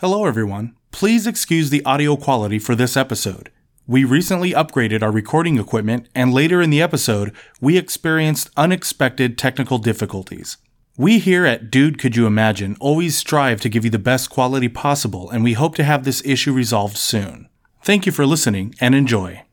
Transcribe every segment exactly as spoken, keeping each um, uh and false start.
Hello everyone. Please excuse the audio quality for this episode. We recently upgraded our recording equipment, and later in the episode, we experienced unexpected technical difficulties. We here at Dude Could You Imagine always strive to give you the best quality possible, and we hope to have this issue resolved soon. Thank you for listening, and enjoy.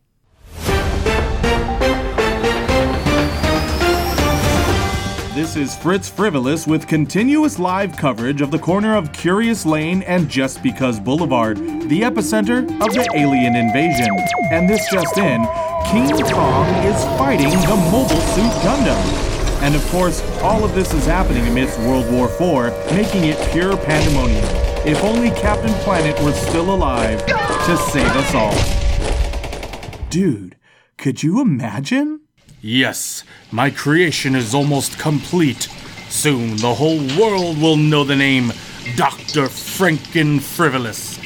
This is Fritz Frivolous with continuous live coverage of the corner of Curious Lane and Just Because Boulevard, the epicenter of the alien invasion. And this just in, King Kong is fighting the Mobile Suit Gundam. And of course, all of this is happening amidst World War Four, making it pure pandemonium. If only Captain Planet were still alive to save us all. Dude, could you imagine? Yes, my creation is almost complete. Soon the whole world will know the name Doctor Franken Frivolous.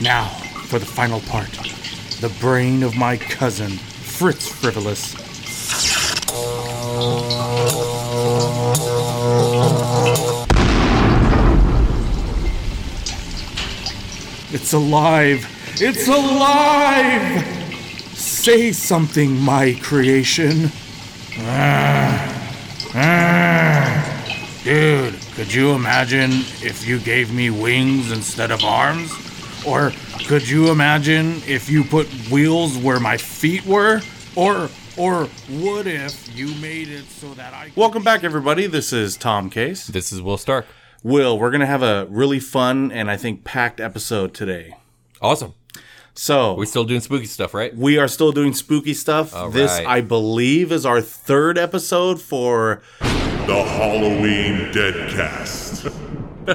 Now for the final part. The brain of my cousin, Fritz Frivolous. It's alive! It's alive! Say something, my creation. Uh, uh. Dude, could you imagine if you gave me wings instead of arms? Or could you imagine if you put wheels where my feet were? Or, or what if you made it so that I... Welcome back, everybody. This is Tom Case. This is Will Stark. Will, we're going to have a really fun and I think packed episode today. Awesome. So we're still doing spooky stuff, right? We are still doing spooky stuff. All this, right. I believe, is our third episode for the Halloween Deadcast.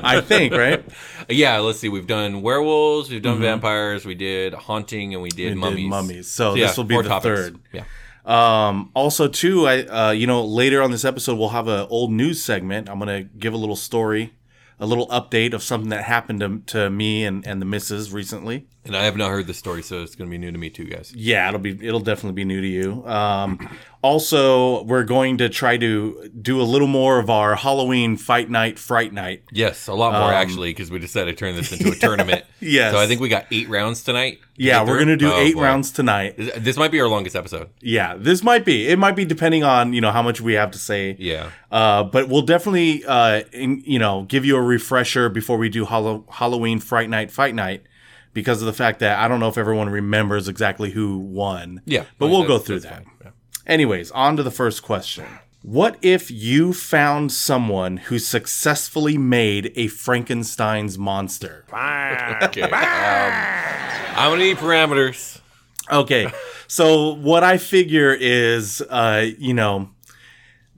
I think, right? Yeah. Let's see. We've done werewolves. We've done mm-hmm. vampires. We did haunting, and we did we mummies. Did mummies. So, so yeah, this will be the topics. Third. Yeah. Um, also, too, I uh, you know later on this episode we'll have an old news segment. I'm gonna give a little story. A little update of something that happened to, to me and, and the missus recently. And I have not heard this story, so it's going to be new to me too, guys. Yeah, it'll be it'll definitely be new to you. Um, also, we're going to try to do a little more of our Halloween Fight Night, Fright Night. Yes, a lot more um, actually, because we decided to turn this into a tournament. Yes. So I think we got eight rounds tonight. Yeah, we're going to do oh, eight boy. rounds tonight. This might be our longest episode. Yeah, this might be. It might be depending on, you know, how much we have to say. Yeah. Uh, but we'll definitely, uh, in, you know, give you a refresher before we do Hol- Halloween Fright Night, Fight Night because of the fact that I don't know if everyone remembers exactly who won. Yeah. But we'll go through that. Yeah. Anyways, on to the first question. What if you found someone who successfully made a Frankenstein's monster? Okay. um, I'm going to need parameters. Okay. So what I figure is, uh, you know,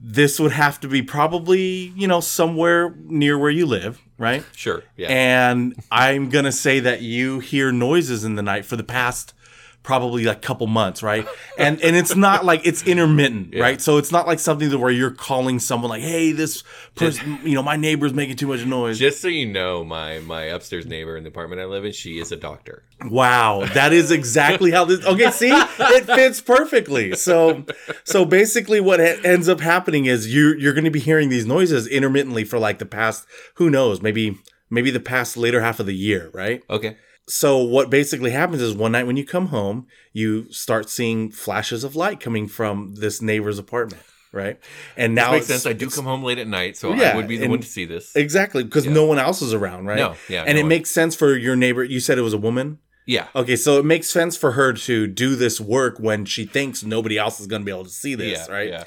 this would have to be probably, you know, somewhere near where you live, right? Sure. Yeah. And I'm going to say that you hear noises in the night for the past probably like couple months, right? And and it's not like it's intermittent, yeah. right? So it's not like something that where you're calling someone like, hey, this person, you know, my neighbor's making too much noise. Just so you know, my my upstairs neighbor in the apartment I live in, she is a doctor. Wow, that is exactly how this. Okay, see, it fits perfectly. So so basically, what ha- ends up happening is you you're going to be hearing these noises intermittently for like the past, who knows, maybe maybe the past later half of the year, right? Okay. So what basically happens is one night when you come home, you start seeing flashes of light coming from this neighbor's apartment, right? And now makes sense. I do come home late at night, so yeah, I would be the one to see this. Exactly, because yeah. no one else is around, right? No, yeah. And no it one. makes sense for your neighbor. You said it was a woman? Yeah. Okay, so it makes sense for her to do this work when she thinks nobody else is going to be able to see this, yeah, right? Yeah.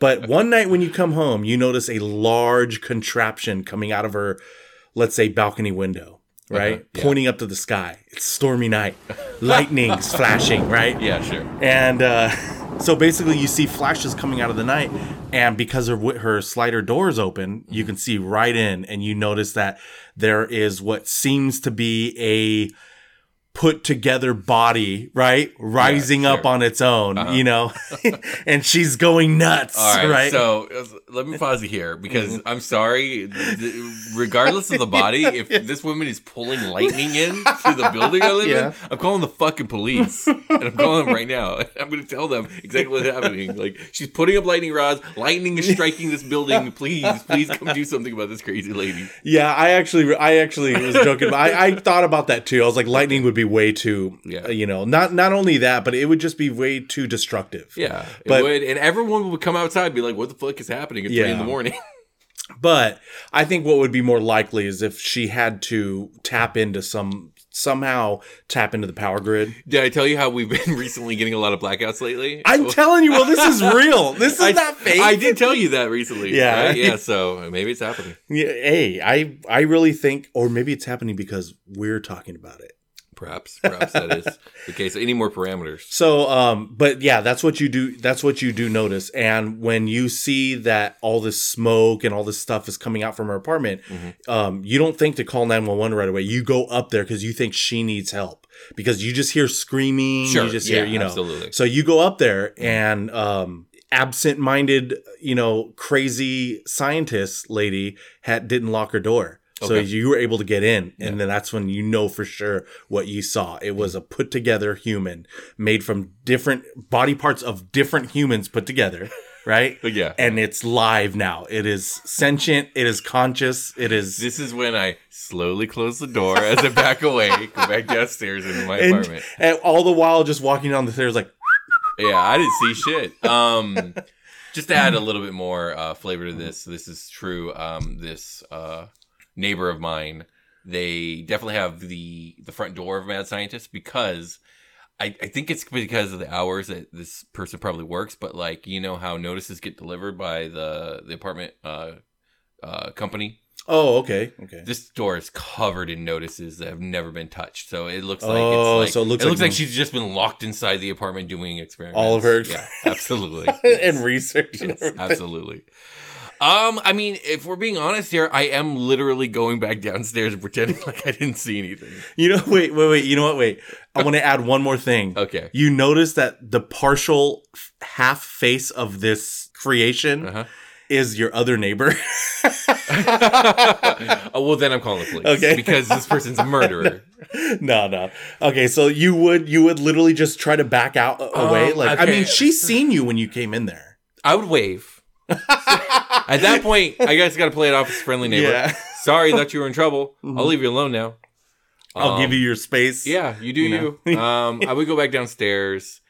But one night when you come home, you notice a large contraption coming out of her, let's say, balcony window. Right? Uh-huh, yeah. Pointing up to the sky. It's stormy night. Lightning's flashing, right? Yeah, sure. And uh, so basically you see flashes coming out of the night. And because her, her slider door is open, you can see right in. And you notice that there is what seems to be a put together body, right? Rising yeah, sure. up on its own, uh-huh. you know, and she's going nuts. All right, right. So let me pause you here because I'm sorry. Regardless of the body, if this woman is pulling lightning in to the building I live yeah. in, I'm calling the fucking police. And I'm calling them right now. I'm going to tell them exactly what's happening. Like, she's putting up lightning rods. Lightning is striking this building. Please, please come do something about this crazy lady. Yeah, I actually, I actually was joking. But I, I thought about that too. I was like, lightning would be way too yeah. you know, not not only that, but it would just be way too destructive. Yeah, but it would, and everyone would come outside and be like, what the fuck is happening at yeah. three in the morning? But I think what would be more likely is if she had to tap into some somehow tap into the power grid. Did I tell you how we've been recently getting a lot of blackouts lately? I'm telling you, well, this is real. This is I, not fake. I did tell you that recently. Yeah. Right? Yeah, so maybe it's happening. Yeah, hey, I, I really think, or maybe it's happening because we're talking about it. Perhaps, perhaps that is the case. Any more parameters? So, um, but yeah, that's what you do. That's what you do notice. And when you see that all this smoke and all this stuff is coming out from her apartment, mm-hmm. um, you don't think to call nine one one right away. You go up there because you think she needs help because you just hear screaming. Sure. You just yeah, hear, you know, absolutely. So you go up there and, um, absent-minded, you know, crazy scientist lady had didn't lock her door. So okay. you were able to get in, and yeah. then that's when you know for sure what you saw. It was a put-together human made from different body parts of different humans put together, right? Yeah. And it's live now. It is sentient. It is conscious. It is... This is when I slowly close the door as I back away, go back downstairs into my and, apartment. And all the while just walking down the stairs like... Yeah, I didn't see shit. Um, just to add a little bit more uh, flavor to this, this is true. Um, this... Uh, neighbor of mine, they definitely have the the front door of Mad Scientist because I, I think it's because of the hours that this person probably works. But like, you know how notices get delivered by the the apartment uh, uh, company. Oh, okay. Okay. This door is covered in notices that have never been touched. So it looks like oh, it's like, so it looks, it looks like, like she's just been locked inside the apartment doing experiments. All of her. Yeah, absolutely. Yes. And research. Yes, and absolutely. Um, I mean, if we're being honest here, I am literally going back downstairs and pretending like I didn't see anything. You know, wait, wait, wait. You know what? Wait. I want to add one more thing. Okay. You notice that the partial half face of this creation uh-huh. is your other neighbor. Oh, well, then I'm calling the police. Okay. Because this person's a murderer. No, no. Okay, so you would you would literally just try to back out away. Um, like, okay. I mean, she's seen you when you came in there. I would wave. At that point, I guess got to play it off as a friendly neighbor. Yeah. Sorry, thought you were in trouble. Mm-hmm. I'll leave you alone now. I'll um, give you your space. Yeah, you do you. you. Um, I would go back downstairs.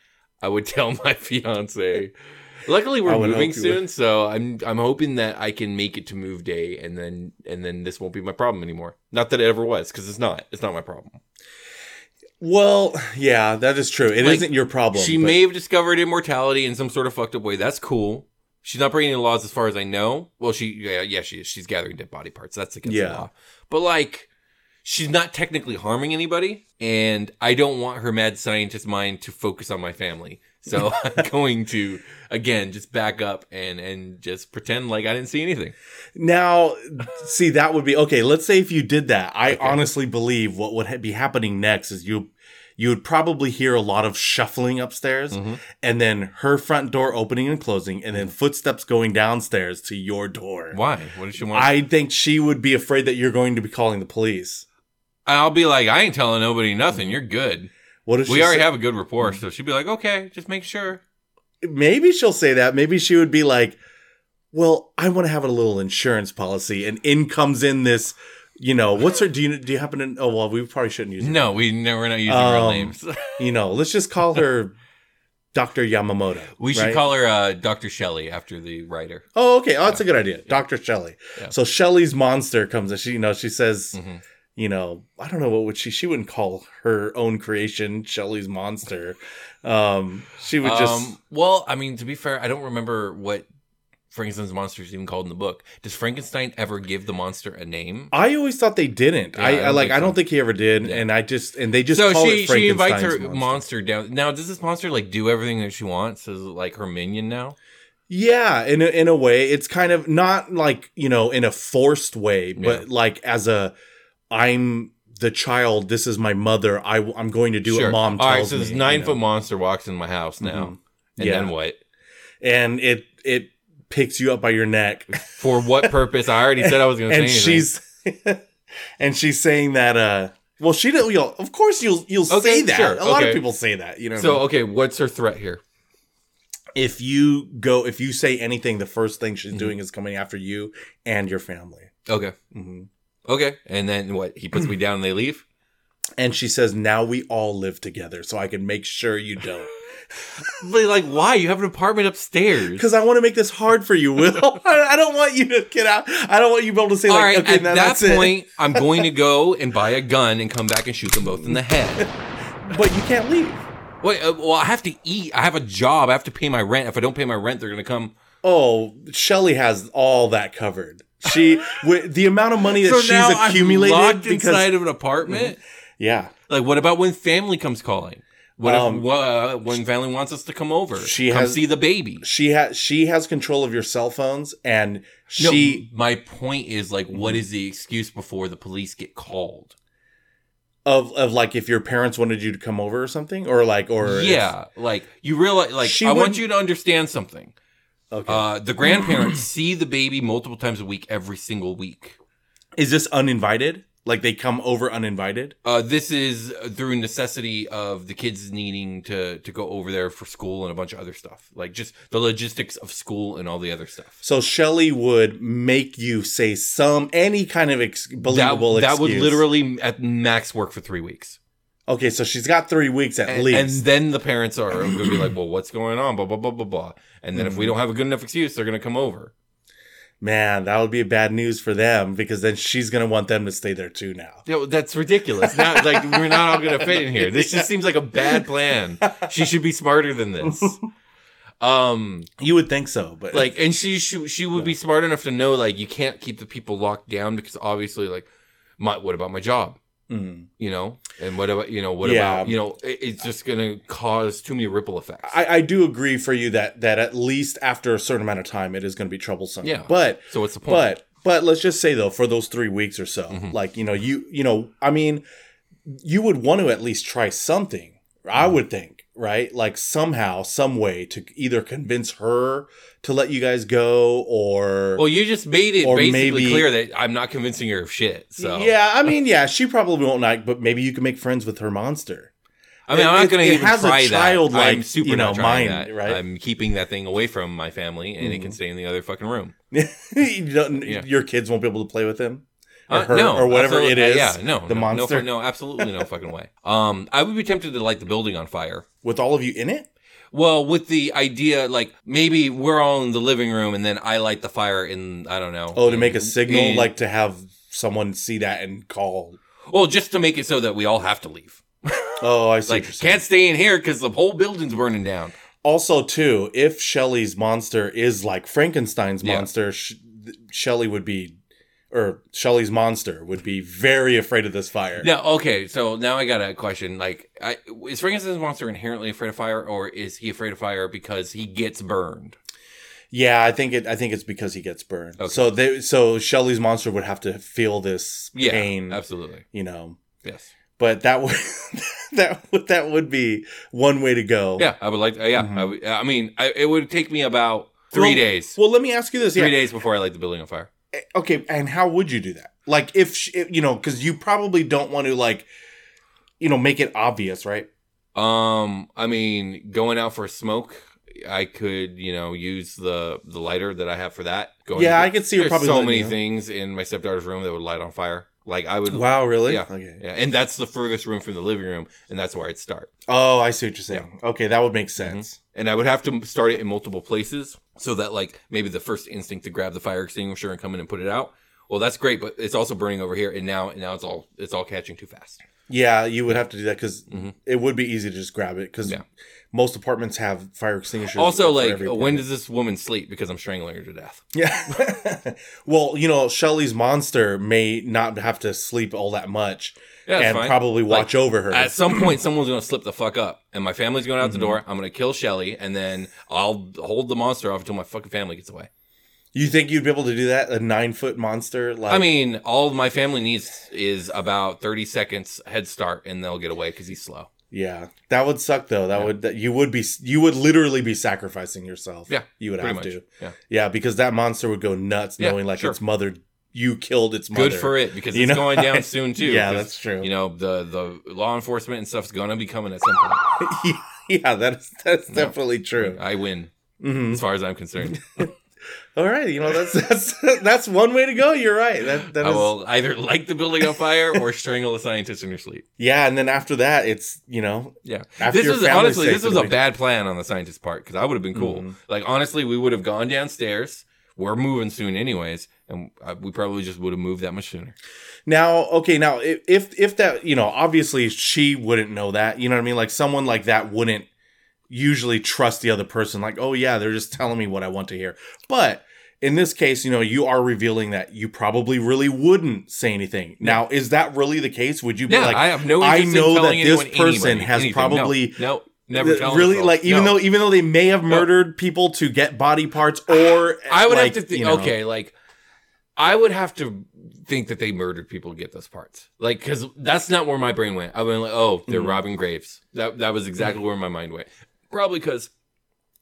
I would tell my fiance. Luckily, we're moving soon, so I'm I'm hoping that I can make it to move day, and then and then this won't be my problem anymore. Not that it ever was, because it's not. It's not my problem. Well, yeah, that is true. It like, isn't your problem. She but... may have discovered immortality in some sort of fucked up way. That's cool. She's not breaking the laws as far as I know. Well, she, yeah, yeah she is. She's gathering dead body parts. That's against yeah. the law. But, like, she's not technically harming anybody. And I don't want her mad scientist mind to focus on my family. So I'm going to, again, just back up and, and just pretend like I didn't see anything. Now, see, that would be, okay, let's say if you did that. I okay. honestly believe what would ha- be happening next is you... You would probably hear a lot of shuffling upstairs mm-hmm. and then her front door opening and closing and then footsteps going downstairs to your door. Why? What did she want? I think she would be afraid that you're going to be calling the police. I'll be like, I ain't telling nobody nothing. You're good. What if we already say- have a good rapport, so she'd be like, okay, just make sure. Maybe she'll say that. Maybe she would be like, well, I want to have a little insurance policy, and in comes in this... You know, what's her, do you do you happen to, oh, well, we probably shouldn't use her. No, we never, we're not using um, real names. You know, let's just call her Doctor Yamamoto. We should right? call her uh, Doctor Shelley after the writer. Oh, okay. Oh, yeah. That's a good idea. Yeah. Doctor Shelley. Yeah. So Shelley's monster comes and she, you know, she says, mm-hmm. you know, I don't know what would she, she wouldn't call her own creation Shelley's monster. Um, she would just. Um, well, I mean, to be fair, I don't remember what. Frankenstein's monster is even called in the book. Does Frankenstein ever give the monster a name? I always thought they didn't. Yeah, I, I like. I don't so. think he ever did. Yeah. And I just and they just so call she, it Frankenstein's monster. So she invites her monster. monster down. Now, does this monster like do everything that she wants? Is it like her minion now? Yeah, in a, in a way, it's kind of not like you know in a forced way, but yeah. like as a I'm the child, this is my mother, I, I'm going to do sure. what mom tells me. All right, so this nine-foot you know? monster walks in my house now. Mm-hmm. And yeah. then what? And it it picks you up by your neck. For what purpose? I already said I was going to say anything. She's, and she's saying that... Uh, well, she didn't... You know, of course you'll you'll okay, say that. Sure, a okay. lot of people say that. You know. So, I mean? okay, what's her threat here? If you go... If you say anything, the first thing she's mm-hmm. doing is coming after you and your family. Okay. Mm-hmm. Okay. And then what? He puts me down and they leave? And she says, now we all live together, so I can make sure you don't. But like, why? You have an apartment upstairs. Because I want to make this hard for you, Will. I don't want you to get out. I don't want you to be able to say, all like, right, okay, at now that that's point, it. I'm going to go and buy a gun and come back and shoot them both in the head. But you can't leave. Wait, uh, well, I have to eat. I have a job. I have to pay my rent. If I don't pay my rent, they're going to come. Oh, Shelley has all that covered. She, with the amount of money that so she's now accumulated. I'm locked because, inside of an apartment. Yeah. Like, what about when family comes calling? What um, if uh, when family wants us to come over? She come has, see the baby. She has she has control of your cell phones, and she. No, my point is like, what is the excuse before the police get called? Of of like, if your parents wanted you to come over or something, or like, or yeah, if, like you realize, like I wouldn't... want you to understand something. Okay. Uh, the grandparents see the baby multiple times a week, every single week. Is this uninvited? Like, they come over uninvited? Uh, this is through necessity of the kids needing to, to go over there for school and a bunch of other stuff. Like, just the logistics of school and all the other stuff. So, Shelley would make you say some, any kind of ex- believable that, that excuse. That would literally, at max, work for three weeks. Okay, so she's got three weeks at and, least. And then the parents are going to be like, well, what's going on? Blah, blah, blah, blah, blah. And then mm-hmm. if we don't have a good enough excuse, they're going to come over. Man, that would be bad news for them, because then she's going to want them to stay there too now. Yo, that's ridiculous. Not, like, we're not all going to fit in here. This just seems like a bad plan. She should be smarter than this. Um, you would think so, but like, and she she, she would yeah. be smart enough to know, like, you can't keep the people locked down, because obviously, like, my, what about my job? Mm. You know, and what about, you know, what yeah. about, you know, it, it's just going to cause too many ripple effects. I, I do agree for you that that at least after a certain amount of time, it is going to be troublesome. Yeah. But so what's the point? But but let's just say, though, for those three weeks or so, mm-hmm. like, you know, you you know, I mean, you would want to at least try something, I mm. would think, right? Like somehow, some way to either convince her to let you guys go, or well, you just made it basically maybe, clear that I'm not convincing her of shit. So yeah, I mean, yeah, she probably won't like, but maybe you can make friends with her monster. I mean, it, I'm not going to even try that. I'm super you know, not trying mind, that. Right? I'm keeping that thing away from my family, and mm-hmm. it can stay in the other fucking room. you don't, yeah. Your kids won't be able to play with him. Or uh, her, no, or whatever it is. Uh, yeah, no, the no, monster. No, no, absolutely no fucking way. Um, I would be tempted to light the building on fire with all of you in it. Well, with the idea, like, maybe we're all in the living room, and then I light the fire in, I don't know. Oh, to in, make a signal, in, like, to have someone see that and call. Well, just to make it so that we all have to leave. Oh, I see. Like, can't stay in here because the whole building's burning down. Also, too, if Shelley's monster is like Frankenstein's yeah. monster, she- Shelley would be... Or Shelley's monster would be very afraid of this fire. Yeah. Okay. So now I got a question. Like, I, is Frankenstein's monster inherently afraid of fire, or is he afraid of fire because he gets burned? Yeah, I think it. I think it's because he gets burned. Okay. So they. So Shelley's monster would have to feel this yeah, pain. Absolutely. You know. Yes. But that would that would, that would be one way to go. Yeah, I would like. To, yeah, mm-hmm. I, would, I mean, I, it would take me about three well, days. Well, let me ask you this: three yeah. days before I light the building on fire. Okay, and how would you do that? Like, if, she, you know, because you probably don't want to, like, you know, make it obvious, right? Um, I mean, going out for a smoke, I could, you know, use the, the lighter that I have for that. Going yeah, I could see you're probably... There's so many you know. things in my stepdaughter's room that would light on fire. Like, I would... Wow, really? Yeah. Okay. Yeah. And that's the furthest room from the living room, and that's where I'd start. Oh, I see what you're saying. Yeah. Okay, that would make sense. Mm-hmm. And I would have to start it in multiple places so that, like, maybe the first instinct to grab the fire extinguisher and come in and put it out. Well, that's great, but it's also burning over here, and now and now it's all it's all catching too fast. Yeah, you would have to do that because mm-hmm. it would be easy to just grab it because yeah. most apartments have fire extinguishers. Also, like, when does this woman sleep? Because I'm strangling her to death. Yeah. Well, you know, Shelley's monster may not have to sleep all that much yeah, and fine. probably watch like, over her. At some point, someone's going to slip the fuck up, and my family's going out mm-hmm. the door. I'm going to kill Shelley, and then I'll hold the monster off until my fucking family gets away. You think you'd be able to do that? A nine-foot monster? Like, I mean, all my family needs is about thirty seconds head start, and they'll get away because he's slow. Yeah. That would suck, though. That yeah. would that you would be you would literally be sacrificing yourself. Yeah. You would have much. to. Yeah. yeah, because that monster would go nuts knowing yeah, like sure. its mother, you killed its mother. Good for it, because you it's know? going down soon, too. Yeah, that's true. You know, the, the law enforcement and stuff's going to be coming at some point. yeah, that's, that's no, definitely true. I win, mm-hmm. as far as I'm concerned. All right, you know, that's that's that's one way to go. You're right. That, that I is... will either light the building on fire or strangle a scientist in your sleep. Yeah, and then after that, it's, you know. Yeah. This was honestly, this was a be... bad plan on the scientist part, because I would have been cool. Mm-hmm. Like, honestly, we would have gone downstairs. We're moving soon anyways, and we probably just would have moved that much sooner. Now, okay, now, if if that, you know, obviously she wouldn't know that. You know what I mean? Like, someone like that wouldn't usually trust the other person, like, oh yeah, they're just telling me what I want to hear. But in this case, you know, you are revealing that you probably really wouldn't say anything. Now, is that really the case? Would you be yeah, like, I have no I know that this person anybody, has anything. probably no, no never th- really like no. even though even though they may have murdered no. people to get body parts, or I would like, have to think, you know, okay, like I would have to think that they murdered people to get those parts. Like, because that's not where my brain went. I went like, oh, they're mm-hmm. robbing graves. That that was exactly where my mind went. Probably because,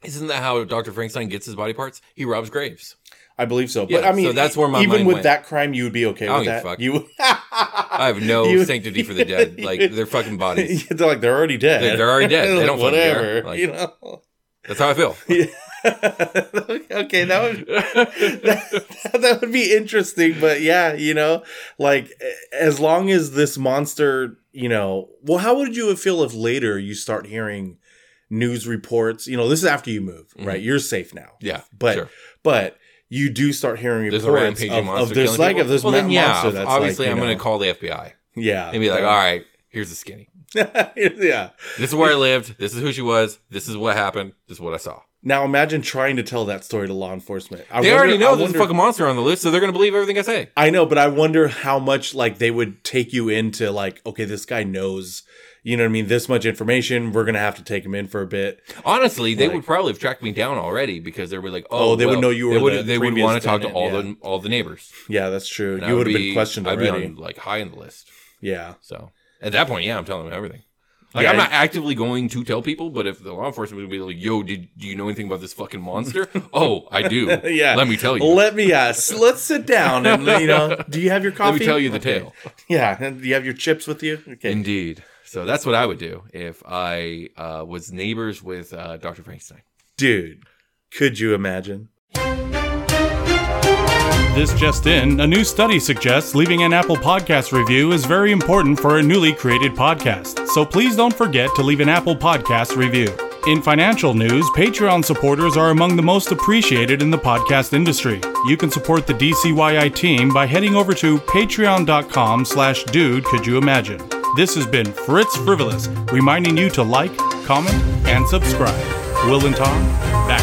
isn't that how Doctor Frankenstein gets his body parts? He robs graves. I believe so. But yeah, I mean, so that's where my even mind with went. That crime, you would be okay I don't with that. Fuck. You, I have no you, sanctity for the dead. Like, they're fucking bodies. They're like, they're already dead. They're, they're already dead. They like, don't whatever. Care. Like, you know, that's how I feel. Yeah. Okay, that would that, that would be interesting. But yeah, you know, like, as long as this monster, you know, well, how would you feel if later you start hearing news reports, you know, this is after you move, right? Mm-hmm. You're safe now. Yeah, but sure. but you do start hearing reports there's a rampaging of, monster of there's like people. Of this well, ma- then, yeah, monster that's obviously like, I'm know. Gonna call the F B I. Yeah, and be like, all right, here's the skinny. Yeah, this is where I lived. This is who she was. This is what happened. This is what I saw. Now imagine trying to tell that story to law enforcement. I they wonder, already know I there's wonder, a fucking monster on the loose, so they're gonna believe everything I say. I know, but I wonder how much like they would take you into like, okay, this guy knows. You know what I mean? This much information, we're going to have to take him in for a bit. Honestly, they like, would probably have tracked me down already because they were like, oh, oh they well, would know you were they would, the They would want to talk to all yeah. the all the neighbors. Yeah, that's true. And you would have be, been questioned I'd already. I'd be on, like, high on the list. Yeah. So, at that point, yeah, I'm telling them everything. Like, yeah, I'm not actively going to tell people, but if the law enforcement would be like, yo, did do you know anything about this fucking monster? Oh, I do. Yeah. Let me tell you. Let me ask. Let's sit down and, you know, do you have your coffee? Let me tell you the okay. tale. Yeah. Do you have your chips with you? Okay. Indeed. So that's what I would do if I uh, was neighbors with uh, Doctor Frankenstein. Dude, could you imagine? This just in, a new study suggests leaving an Apple Podcast review is very important for a newly created podcast. So please don't forget to leave an Apple Podcast review. In financial news, Patreon supporters are among the most appreciated in the podcast industry. You can support the D C Y I team by heading over to patreon.com slash dude could you imagine. This has been Fritz Frivolous, reminding you to like, comment, and subscribe. Will and Tom, back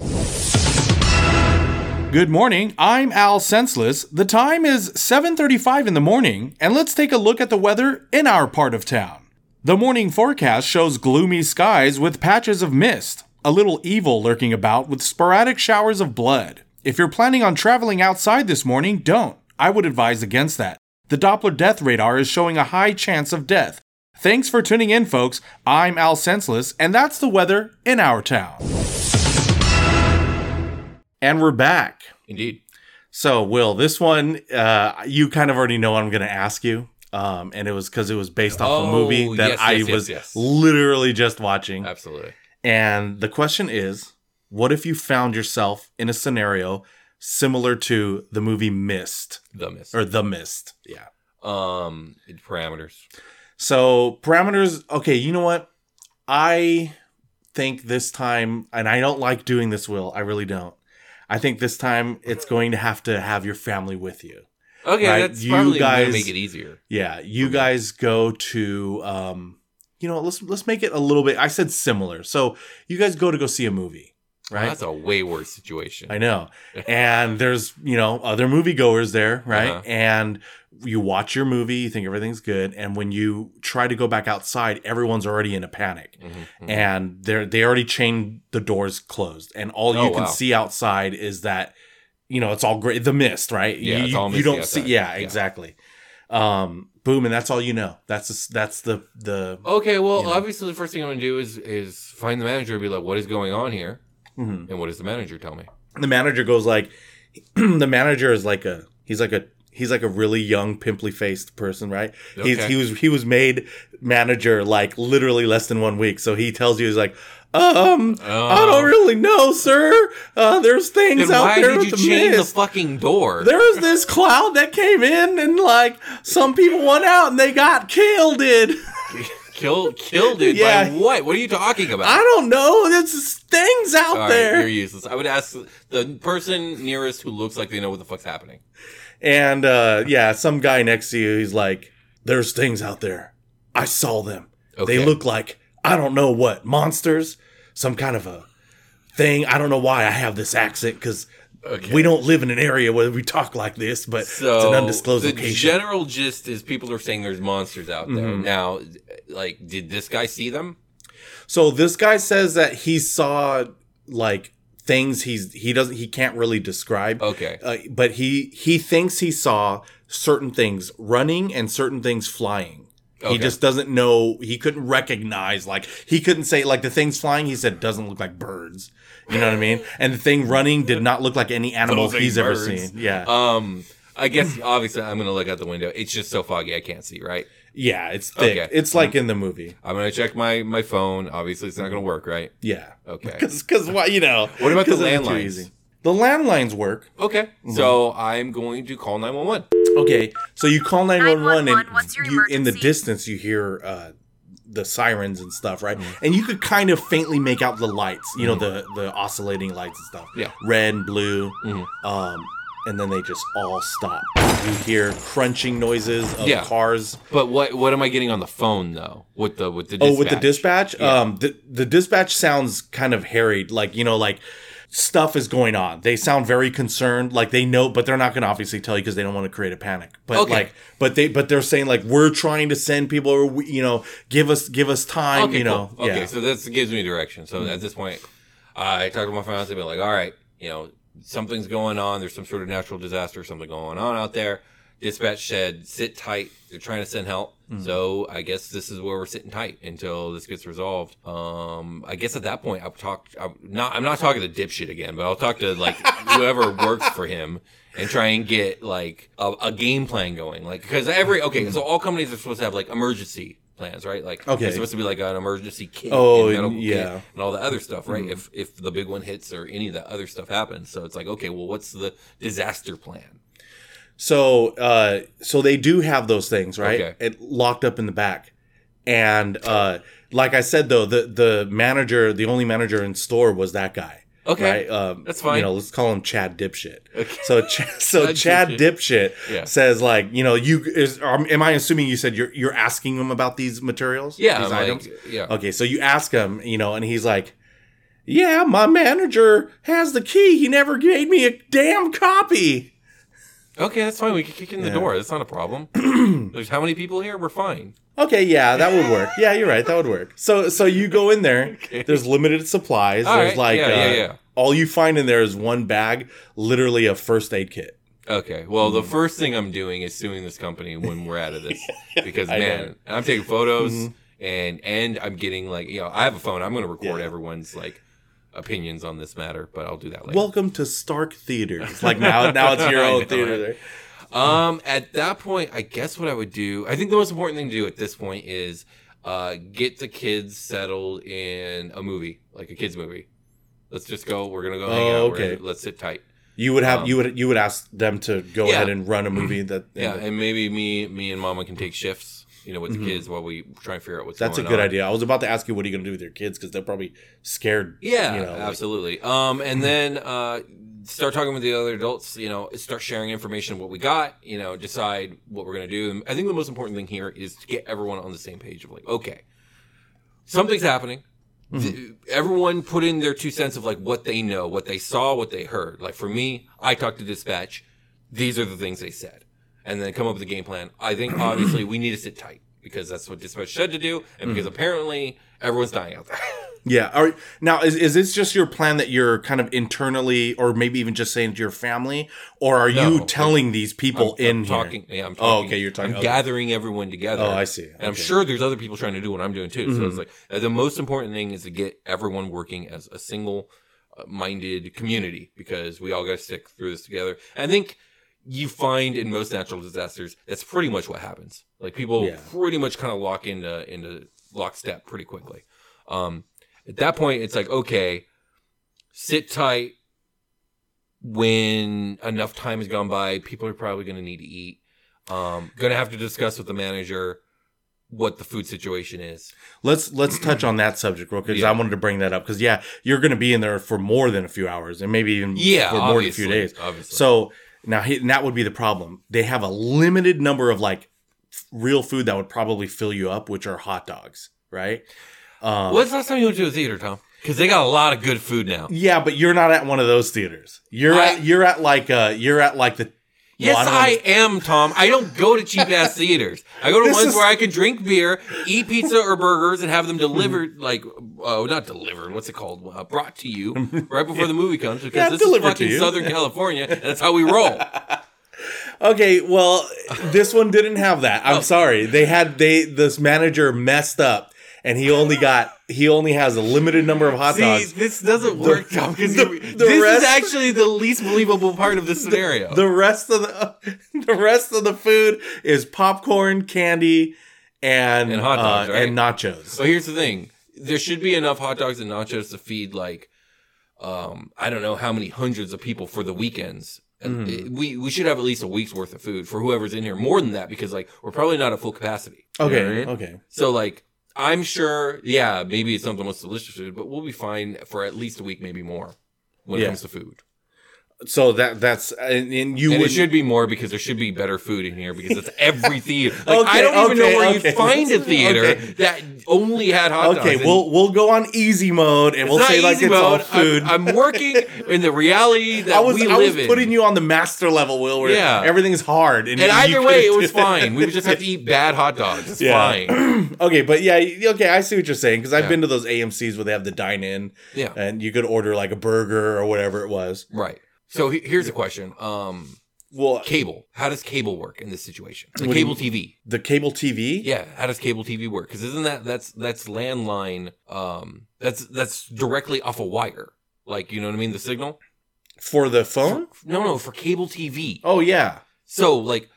to you. Good morning, I'm Al Senseless. The time is seven thirty-five in the morning, and let's take a look at the weather in our part of town. The morning forecast shows gloomy skies with patches of mist, a little evil lurking about with sporadic showers of blood. If you're planning on traveling outside this morning, don't. I would advise against that. The Doppler death radar is showing a high chance of death. Thanks for tuning in, folks. I'm Al Senseless, and that's the weather in our town. And we're back. Indeed. So, Will, this one, uh, you kind of already know what I'm going to ask you. Um, and it was because it was based off oh, a movie that yes, I yes, was yes, yes. literally just watching. Absolutely. And the question is, what if you found yourself in a scenario similar to the movie Mist? The Mist. Or The Mist. Yeah. Um, parameters. So parameters. Okay. You know what? I think this time, and I don't like doing this, Will. I really don't. I think this time it's going to have to have your family with you. Okay, right? That's you probably guys, make it easier. Yeah, you okay. guys go to, um, you know, let's let's make it a little bit. I said similar, so you guys go to go see a movie. Right. Oh, that's a way worse situation. I know. And there's, you know, other moviegoers there, right? Uh-huh. And you watch your movie, you think everything's good. And when you try to go back outside, everyone's already in a panic. Mm-hmm, mm-hmm. And they're, they already chained the doors closed. And all oh, you can wow. see outside is that, you know, it's all great. The mist, right? Yeah, you, it's all misty you don't outside. see. Yeah, yeah. exactly. Um, boom. And that's all you know. That's just, that's the, the. Okay. Well, you know. Obviously the first thing I'm going to do is, is find the manager and be like, what is going on here? Mm-hmm. And what does the manager tell me? The manager goes like, the manager is like a, he's like a, he's like a really young, pimply faced person, right? Okay. He's, he was, he was made manager like literally less than one week. So he tells you, he's like, um, oh. I don't really know, sir. Uh, there's things then out there with the mist. Why did you chain the fucking door? There was this cloud that came in and like some people went out and they got killed. It. Killed, killed it yeah. by what? What are you talking about? I don't know. There's things out right, there. You're useless. I would ask the person nearest who looks like they know what the fuck's happening. And, uh, yeah, some guy next to you, he's like, there's things out there. I saw them. Okay. They look like, I don't know what, monsters? Some kind of a thing. I don't know why I have this accent because... Okay. We don't live in an area where we talk like this, but so it's an undisclosed the location. The general gist is people are saying there's monsters out there. Mm-hmm. Now, like, did this guy see them? So this guy says that he saw, like, things he's he doesn't he can't really describe. Okay. Uh, but he he thinks he saw certain things running and certain things flying. Okay. He just doesn't know. He couldn't recognize. Like, he couldn't say, like, the things flying, he said, doesn't look like birds. You know what I mean? And the thing running did not look like any animal he's ever seen. Yeah. Um, I guess, obviously, I'm going to look out the window. It's just so foggy I can't see, right? Yeah, it's thick. Okay. It's like in the movie. I'm going to check my, my phone. Obviously, it's not going to work, right? Yeah. Okay. Because, what you know. What about the landlines? The landlines work. Okay. Mm-hmm. So, I'm going to call nine one one. Okay. So, you call nine one one, and you, in the distance, you hear... Uh, the sirens and stuff, right? Mm-hmm. And you could kind of faintly make out the lights, you know, the, the oscillating lights and stuff. Yeah. Red and blue. Mm-hmm. Um, and then they just all stop. You hear crunching noises of yeah. cars. But what what am I getting on the phone, though? With the, with the dispatch? Oh, with the dispatch? Yeah. Um, the, the dispatch sounds kind of harried. Like, you know, like... Stuff is going on. They sound very concerned, like they know, but they're not going to obviously tell you because they don't want to create a panic. But okay. like, but they, but they're saying like we're trying to send people, or we, you know, give us, give us time, okay, you know. Cool. Okay, yeah. So this gives me direction. So mm-hmm. at this point, uh, I talked to my fiance and be like, all right, you know, something's going on. There's some sort of natural disaster, something going on out there. Dispatch said, sit tight. They're trying to send help. Mm-hmm. So I guess this is where we're sitting tight until this gets resolved. Um, I guess at that point, I'll talk, I'm not, I'm not talking to dipshit again, but I'll talk to like whoever works for him and try and get like a, a game plan going. Like, cause every, okay. So all companies are supposed to have like emergency plans, right? Like, okay. It's supposed to be like an emergency kit, oh, and, medical yeah. kit and all the other stuff, right? Mm-hmm. If, if the big one hits or any of the other stuff happens. So it's like, okay, well, what's the disaster plan? So, uh, so they do have those things, right? Okay. It locked up in the back. And, uh, like I said, though, the, the manager, the only manager in store was that guy. Okay. Right? Um, that's fine. You know, let's call him Chad Dipshit. Okay. So, Ch- so Chad Dipshit, dipshit yeah. says like, you know, you, is, um, am I assuming you said you're, you're asking him about these materials? Yeah. These items? Like, yeah. Okay. So you ask him, you know, and he's like, yeah, my manager has the key. He never gave me a damn copy. Okay, that's fine. We can kick in the yeah. door. That's not a problem. There's how many people here? We're fine. Okay, yeah, that would work. Yeah, you're right. That would work. So so you go in there. Okay. There's limited supplies. All there's right. like yeah, uh, yeah, yeah. all you find in there is one bag, literally a first aid kit. Okay. Well, mm-hmm. the first thing I'm doing is suing this company when we're out of this because man, I'm taking photos mm-hmm. and and I'm getting like, you know, I have a phone. I'm going to record yeah. everyone's like opinions on this matter, but I'll do that later. Welcome to Stark Theater. It's like now, now it's your own theater there. Um, at that point, I guess what I would do, I think the most important thing to do at this point is uh, get the kids settled in a movie, like a kids movie. Let's just go. We're gonna go hang oh, out. Okay. Gonna, let's sit tight. You would have um, you would you would ask them to go yeah. ahead and run a movie that yeah, the, and maybe me me and Mama can take shifts. You know, with the mm-hmm. kids while we try and figure out what's That's going on. That's a good on. idea. I was about to ask you, what are you going to do with your kids? Because they're probably scared. Yeah, you know, absolutely. Like... Um, and then uh, start talking with the other adults, you know, start sharing information, what we got, you know, decide what we're going to do. And I think the most important thing here is to get everyone on the same page of like, okay, something's happening. Mm-hmm. Th- everyone put in their two cents of like what they know, what they saw, what they heard. Like for me, I talked to dispatch. These are the things they said. And then come up with a game plan. I think obviously we need to sit tight because that's what dispatch said to do. And because mm-hmm. apparently everyone's dying out there. Yeah. All right. Now, is is this just your plan that you're kind of internally or maybe even just saying to your family? Or are no, you okay. telling these people I'm, in I'm talking, here? Yeah, I'm talking. Oh, okay. You're talking. I'm okay. gathering everyone together. Oh, I see. Okay. And I'm sure there's other people trying to do what I'm doing too. Mm-hmm. So it's like the most important thing is to get everyone working as a single-minded community because we all got to stick through this together. And I think you find in most natural disasters, that's pretty much what happens. Like people yeah. pretty much kind of lock into, into lockstep pretty quickly. Um, At that point, it's like, okay, sit tight. When enough time has gone by, people are probably going to need to eat. Um, going to have to discuss with the manager what the food situation is. Let's let's touch on that subject real quick because yeah. I wanted to bring that up because, yeah, you're going to be in there for more than a few hours and maybe even yeah, for more than a few days. Obviously. So now and that would be the problem. They have a limited number of like real food that would probably fill you up, which are hot dogs, right? Um, What's the last time you went to a theater, Tom? Because they got a lot of good food now. Yeah, but you're not at one of those theaters. You're I, at you're at like uh you're at like the. Yes, well, I, I am, Tom. I don't go to cheap ass theaters. I go to this ones is... where I can drink beer, eat pizza or burgers, and have them delivered. Like, oh, uh, not delivered. What's it called? Uh, brought to you right before the movie comes because yeah, this is fucking Southern California. And that's how we roll. Okay, well, this one didn't have that. I'm oh. sorry. They had they this manager messed up. And he only got he only has a limited number of hot See, dogs. See, this doesn't work, Tom. Because this rest, is actually the least believable part of this scenario. The, the rest of the the rest of the food is popcorn, candy, and and, hot dogs, uh, right? and nachos. So here's the thing: there should be enough hot dogs and nachos to feed like um, I don't know how many hundreds of people for the weekends. Mm-hmm. We we should have at least a week's worth of food for whoever's in here. More than that, because like we're probably not at full capacity. Okay, you know what I mean? Okay. So like. I'm sure, yeah, maybe it's not the most delicious food, but we'll be fine for at least a week, maybe more, when yeah. it comes to food. So that that's and, and you and would, it should be more because there should be better food in here because it's every theater. Like, okay, I don't okay, even know where okay. you find a theater okay. that only had hot dogs. Okay, and we'll we'll go on easy mode and we'll say like it's mode. all food. I'm, I'm working in the reality that I was, we I live was in. Putting you on the master level, Will, where yeah. everything's hard. And, and either way, it was fine. We would just have to eat bad hot dogs. It's yeah. fine. okay, but yeah, okay, I see what you're saying because I've yeah. been to those A M Cs where they have the dine-in, yeah. and you could order like a burger or whatever it was, right. So here's a question. Um, well, cable. How does cable work in this situation? The cable T V. The cable T V? Yeah. How does cable T V work? Because isn't that that's that's landline? Um, that's that's directly off a wire. Like you know what I mean? The signal for the phone? For, no, no, for cable T V. Oh yeah. So like,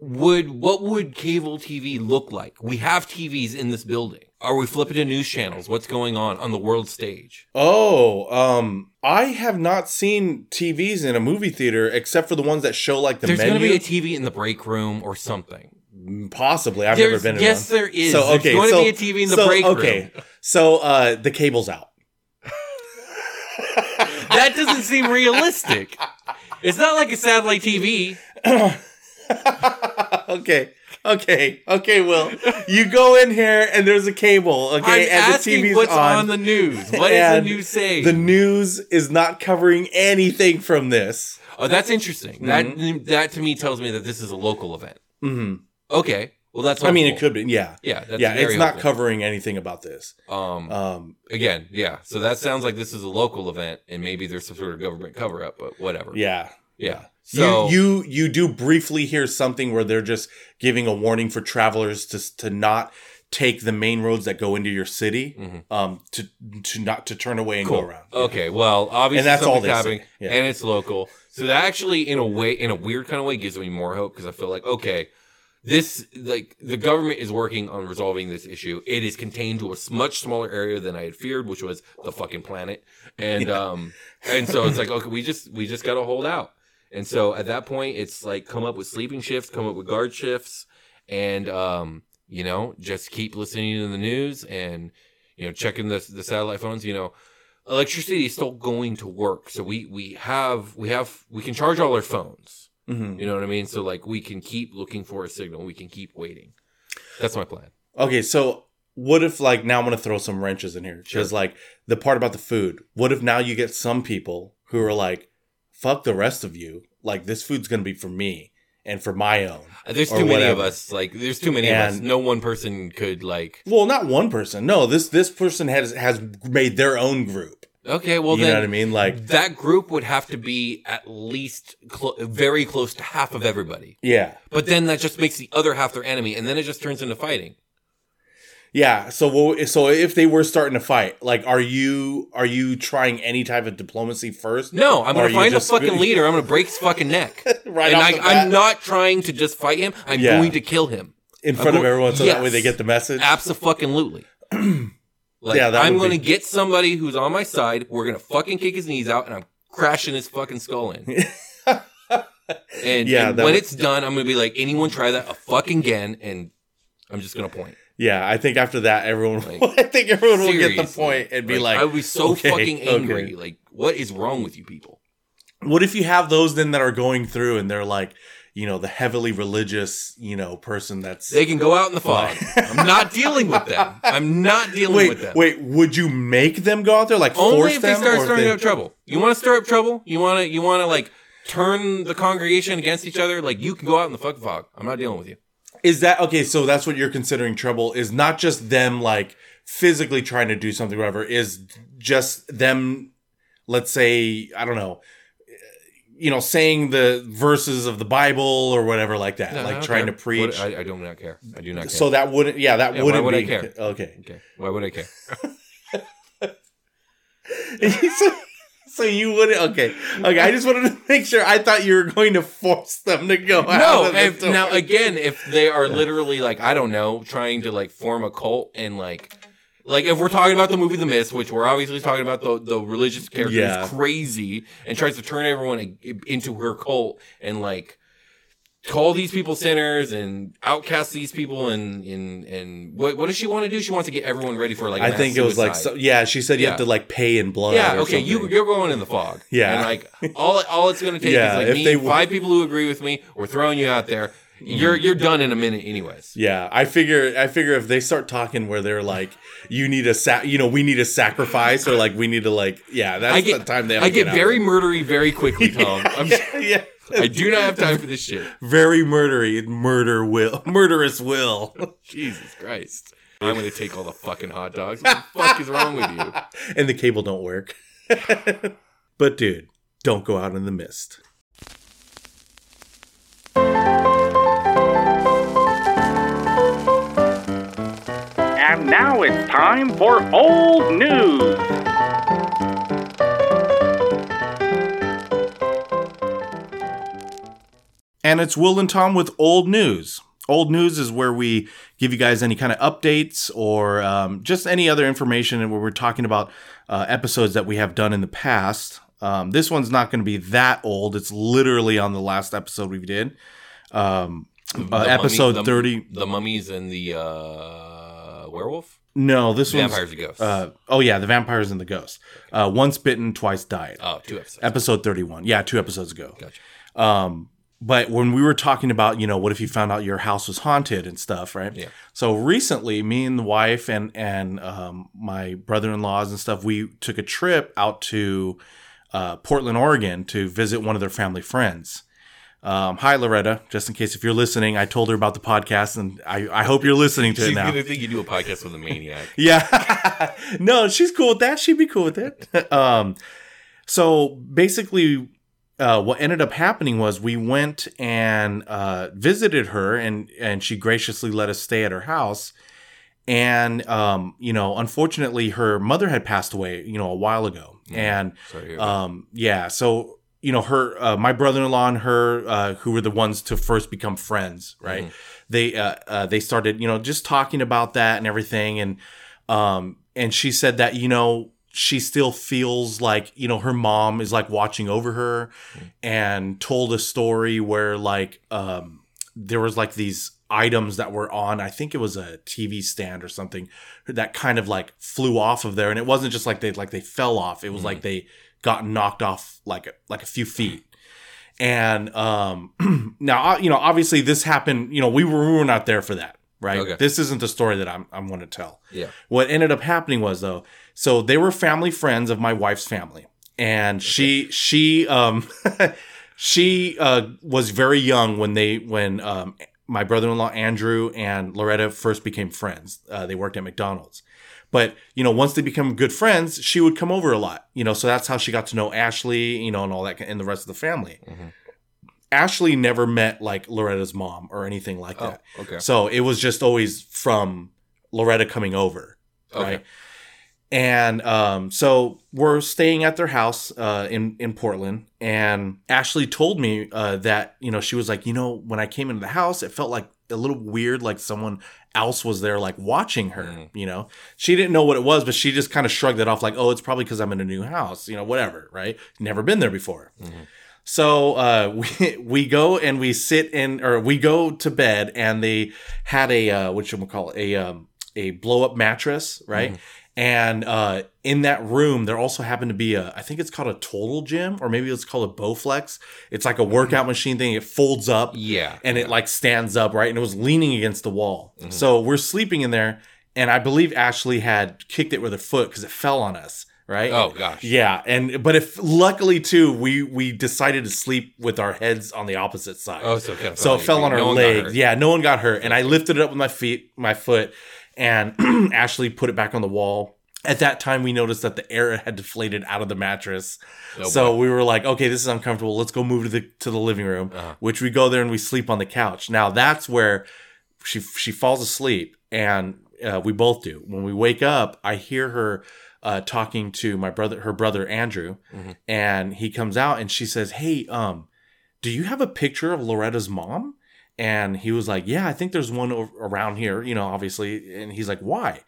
would what would cable T V look like? We have T Vs in this building. Are we flipping to news channels? What's going on on the world stage? Oh, um, I have not seen T Vs in a movie theater except for the ones that show like the There's menu. There's going to be a T V in the break room or something. Possibly. I've There's, never been in yes, one. Yes, there is. So, okay, There's going to so, be a T V in the so, break okay. room. Okay, so uh, the cable's out. That doesn't seem realistic. It's not like a satellite T V. Okay. Okay, okay, Will. You go in here and there's a cable, okay, I'm and asking the T V's what's on. on the news. What is the news saying? The news is not covering anything from this. Oh, that's interesting. Mm-hmm. That that to me tells me that this is a local event. Mm-hmm. Okay. Well, that's. Helpful. I mean, it could be. Yeah. Yeah. That's yeah. It's not helpful. covering anything about this. Um. Um. Again. Yeah. So that sounds like this is a local event, and maybe there's some sort of government cover up, but whatever. Yeah. Yeah. So you, you you do briefly hear something where they're just giving a warning for travelers to to not take the main roads that go into your city, mm-hmm. um, to to not to turn away and cool. go around. Okay, yeah. well, obviously and that's all happening, yeah. and it's local, so that actually, in a way, in a weird kind of way, gives me more hope because I feel like okay, this like the government is working on resolving this issue. It is contained to a much smaller area than I had feared, which was the fucking planet, and yeah. um, and so it's like okay, we just we just gotta hold out. And so at that point, it's like come up with sleeping shifts, come up with guard shifts, and, um, you know, just keep listening to the news and, you know, checking the the satellite phones. You know, electricity is still going to work. So we, we have we have we can charge all our phones. Mm-hmm. You know what I mean? So like we can keep looking for a signal. We can keep waiting. That's my plan. Okay. So what if, like, now I'm going to throw some wrenches in here? Because, sure. like, the part about the food. What if now you get some people who are like, fuck the rest of you. Like, this food's going to be for me and for my own. There's too many of us. Like, there's too many and, of us. No one person could, like... Well, not one person. No, this this person has has made their own group. Okay, well you then... You know what I mean? Like... That group would have to be at least clo- very close to half of everybody. Yeah. But then that just makes the other half their enemy, and then it just turns into fighting. Yeah, so we'll, so if they were starting to fight, like, are you are you trying any type of diplomacy first? No, I'm going to find a fucking leader. I'm going to break his fucking neck. Right off the bat. I'm not trying to just fight him. I'm yeah. going to kill him. In front I'm of going, everyone so yes. that way they get the message? Abso-fucking-lutely. Like, yeah, that I'm going to be... get somebody who's on my side. We're going to fucking kick his knees out, and I'm crashing his fucking skull in. and yeah, and when would... it's done, I'm going to be like, anyone try that a fucking again, and I'm just going to point. Yeah, I think after that, everyone. Like, I think everyone will get the point and be like, like "I would be so okay, fucking angry! Okay. Like, what is wrong with you people?" What if you have those then that are going through and they're like, you know, the heavily religious, you know, person that's they can go out in the fog. I'm not dealing with them. I'm not dealing wait, with them. Wait, would you make them go out there? Like, only force if they them, start starting they... up trouble. You want to stir up trouble? You want to? You want to like turn the congregation against each other? Like, you can go out in the fucking fog. I'm not dealing with you. Is that okay? So that's what you're considering trouble is not just them like physically trying to do something, or whatever, is just them, let's say, I don't know, you know, saying the verses of the Bible or whatever like that, no, like trying care. to preach. What, I, I do not care. I do not care. So that wouldn't, yeah, that yeah, wouldn't why would be I care? Okay. Okay. Why would I care? so, so you wouldn't, okay. Okay. I just wanted to make sure. I thought you were going to force them to go out. No, of if, now again, if they are literally like, I don't know, trying to like form a cult and like, like if we're talking about the movie The Mist, which we're obviously talking about the, the religious character yeah. who's crazy and tries to turn everyone into her cult and like call these people sinners and outcast these people and and and what what does she want to do? She wants to get everyone ready for like. I think it was suicide. like so, yeah. She said you yeah. have to like pay in blood. Yeah. Or okay. Something. You you're going in the fog. Yeah. And like all all it's going to take yeah, is like me they, five people who agree with me. We're throwing you out there. You're you're done in a minute, anyways. Yeah, I figure I figure if they start talking where they're like, you need a sa- you know, we need a sacrifice, or like we need to like, yeah, that's get, the time they. Have I to get, get very murdery very quickly, Tom. yeah, I'm just, yeah. I do not have time for this shit. Very murdery, murder will, murderous will. Jesus Christ! I'm gonna take all the fucking hot dogs. What the fuck is wrong with you? And the cable don't work. But dude, don't go out in the mist. And now it's time for old news. And it's Will and Tom with old news. Old news is where we give you guys any kind of updates or um, just any other information, and where we're talking about uh, episodes that we have done in the past. Um, this one's not going to be that old. It's literally on the last episode we did, um, uh, episode mummy, the, thirty. The mummies and the. Uh... Werewolf? No, this one's... Vampires and Ghosts. Uh, oh, yeah, the Vampires and the Ghosts. Uh, Once Bitten, Twice Died. Oh, two episodes. Episode thirty-one. Yeah, two episodes ago. Gotcha. Um, but when we were talking about, you know, what if you found out your house was haunted and stuff, right? Yeah. So recently, me and the wife and, and um, my brother-in-laws and stuff, we took a trip out to uh, Portland, Oregon to visit one of their family friends. Um, hi, Loretta. Just in case if you're listening, I told her about the podcast, and I, I hope you're listening to she's it now. She's going to think you do a podcast with a maniac. Yeah. No, she's cool with that. She'd be cool with it. Um, so basically uh, what ended up happening was we went and uh, visited her, and, and she graciously let us stay at her house. And, um, you know, unfortunately, her mother had passed away, you know, a while ago. Mm, and sorry, um, yeah, so... You know, her, uh, my brother-in-law and her, uh, who were the ones to first become friends, right? Mm-hmm. They, uh, uh, they started, you know, just talking about that and everything. And, um, and she said that, you know, she still feels like, you know, her mom is like watching over her, mm-hmm. and told a story where like, um, there was like these items that were on, I think it was a T V stand or something that kind of like flew off of there. And it wasn't just like they, like they fell off. It was mm-hmm. like they, got knocked off like a, like a few feet. And um, now, you know, obviously this happened, you know, we were, we were not there for that. right? Okay. This isn't the story that I'm I'm going to tell. Yeah. What ended up happening was, though, so they were family friends of my wife's family. And okay. she she um she uh, was very young when they when um, my brother-in-law Andrew and Loretta first became friends. Uh, they worked at McDonald's. But, you know, once they become good friends, she would come over a lot, you know, so that's how she got to know Ashley, you know, and all that, and the rest of the family. Mm-hmm. Ashley never met, like, Loretta's mom or anything like oh, that. Okay. So it was just always from Loretta coming over, right? Okay. And um, so we're staying at their house uh, in, in Portland, and Ashley told me uh, that, you know, she was like, you know, when I came into the house, it felt like a little weird, like someone else was there, like, watching her, mm. you know? She didn't know what it was, but she just kind of shrugged it off, like, oh, it's probably because I'm in a new house, you know, whatever, right? Never been there before. Mm-hmm. So uh, we we go and we sit in, or we go to bed, and they had a, uh, what should we call it, a, um, a blow-up mattress, right? Mm. And uh, in that room, there also happened to be a, I think it's called a total gym, or maybe it's called a Bowflex. It's like a workout mm-hmm. machine thing. It folds up yeah, and yeah. it like stands up, right? And it was leaning against the wall. Mm-hmm. So we're sleeping in there, and I believe Ashley had kicked it with her foot because it fell on us, right? Oh, gosh. Yeah. And But if luckily, too, we we decided to sleep with our heads on the opposite side. Oh, so it, kind of so it fell on her no leg. Yeah, no one got hurt. And I lifted it up with my feet, my foot. And Ashley put it back on the wall. At that time, we noticed that the air had deflated out of the mattress. Oh, so wow. we were like, okay, this is uncomfortable. Let's go move to the to the living room, uh-huh. which we go there and we sleep on the couch. Now, that's where she she falls asleep, and uh, we both do. When we wake up, I hear her uh, talking to my brother, her brother, Andrew, mm-hmm. and he comes out and she says, hey, um, do you have a picture of Loretta's mom? And he was like, yeah, I think there's one around here, you know, obviously. And he's like, why?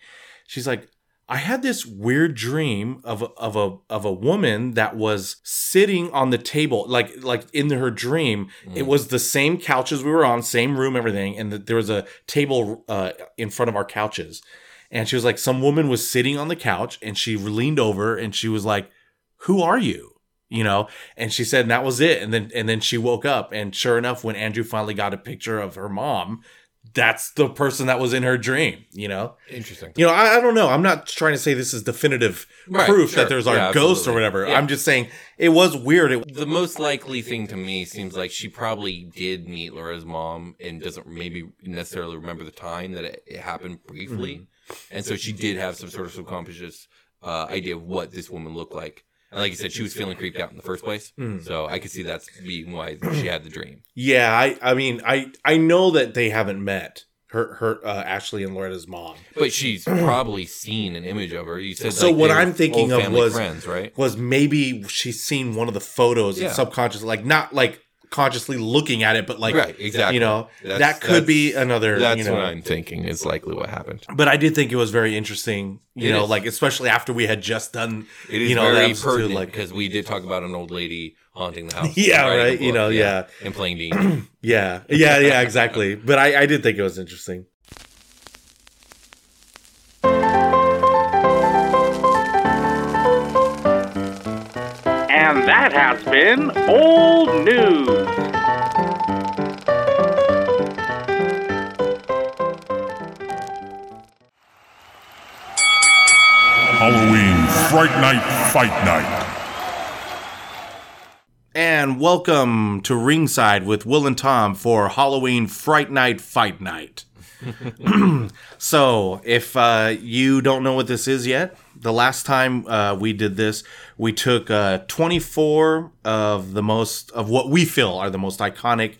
She's like, I had this weird dream of a, of a of a woman that was sitting on the table, like like in her dream. Mm. It was the same couches we were on, same room, everything. And the, there was a table uh, in front of our couches. And she was like, some woman was sitting on the couch, and she leaned over and she was like, who are you? You know, and she said, and that was it. And then and then she woke up, and sure enough, when Andrew finally got a picture of her mom, that's the person that was in her dream, you know? Interesting. You know, I, I don't know. I'm not trying to say this is definitive right, proof sure. that there's our yeah, ghost absolutely. or whatever. Yeah. I'm just saying it was weird. It, the most likely thing to me seems like she probably did meet Laura's mom and doesn't maybe necessarily remember the time that it, it happened briefly. Mm-hmm. And so she did have some sort of subconscious uh, idea of what this woman looked like. And like you said, she was feeling creeped out in the first place. Mm. So I could see that's being why she had the dream. Yeah, I, I mean, I, I know that they haven't met her, her uh, Ashley and Loretta's mom. But she's probably seen an image of her. You said, so like, what I'm thinking of was, friends, right? was maybe she's seen one of the photos yeah. and subconsciously, like not like consciously looking at it, but like, right, exactly. you know, that's, that could be another. That's you know, what I'm thinking is likely what happened. But I did think it was very interesting, you it know, is. like, especially after we had just done, it is you know, very pertinent like, because we did talk about an old lady haunting the house. Yeah, right. right? You know, yeah. yeah. And playing D and D. yeah. Yeah, yeah, exactly. But I, I did think it was interesting. And that has been Old News. Halloween Fright Night Fight Night. And welcome to Ringside with Will and Tom for Halloween Fright Night Fight Night. So, if uh, you don't know what this is yet, the last time uh, we did this, we took uh, twenty-four of the most of what we feel are the most iconic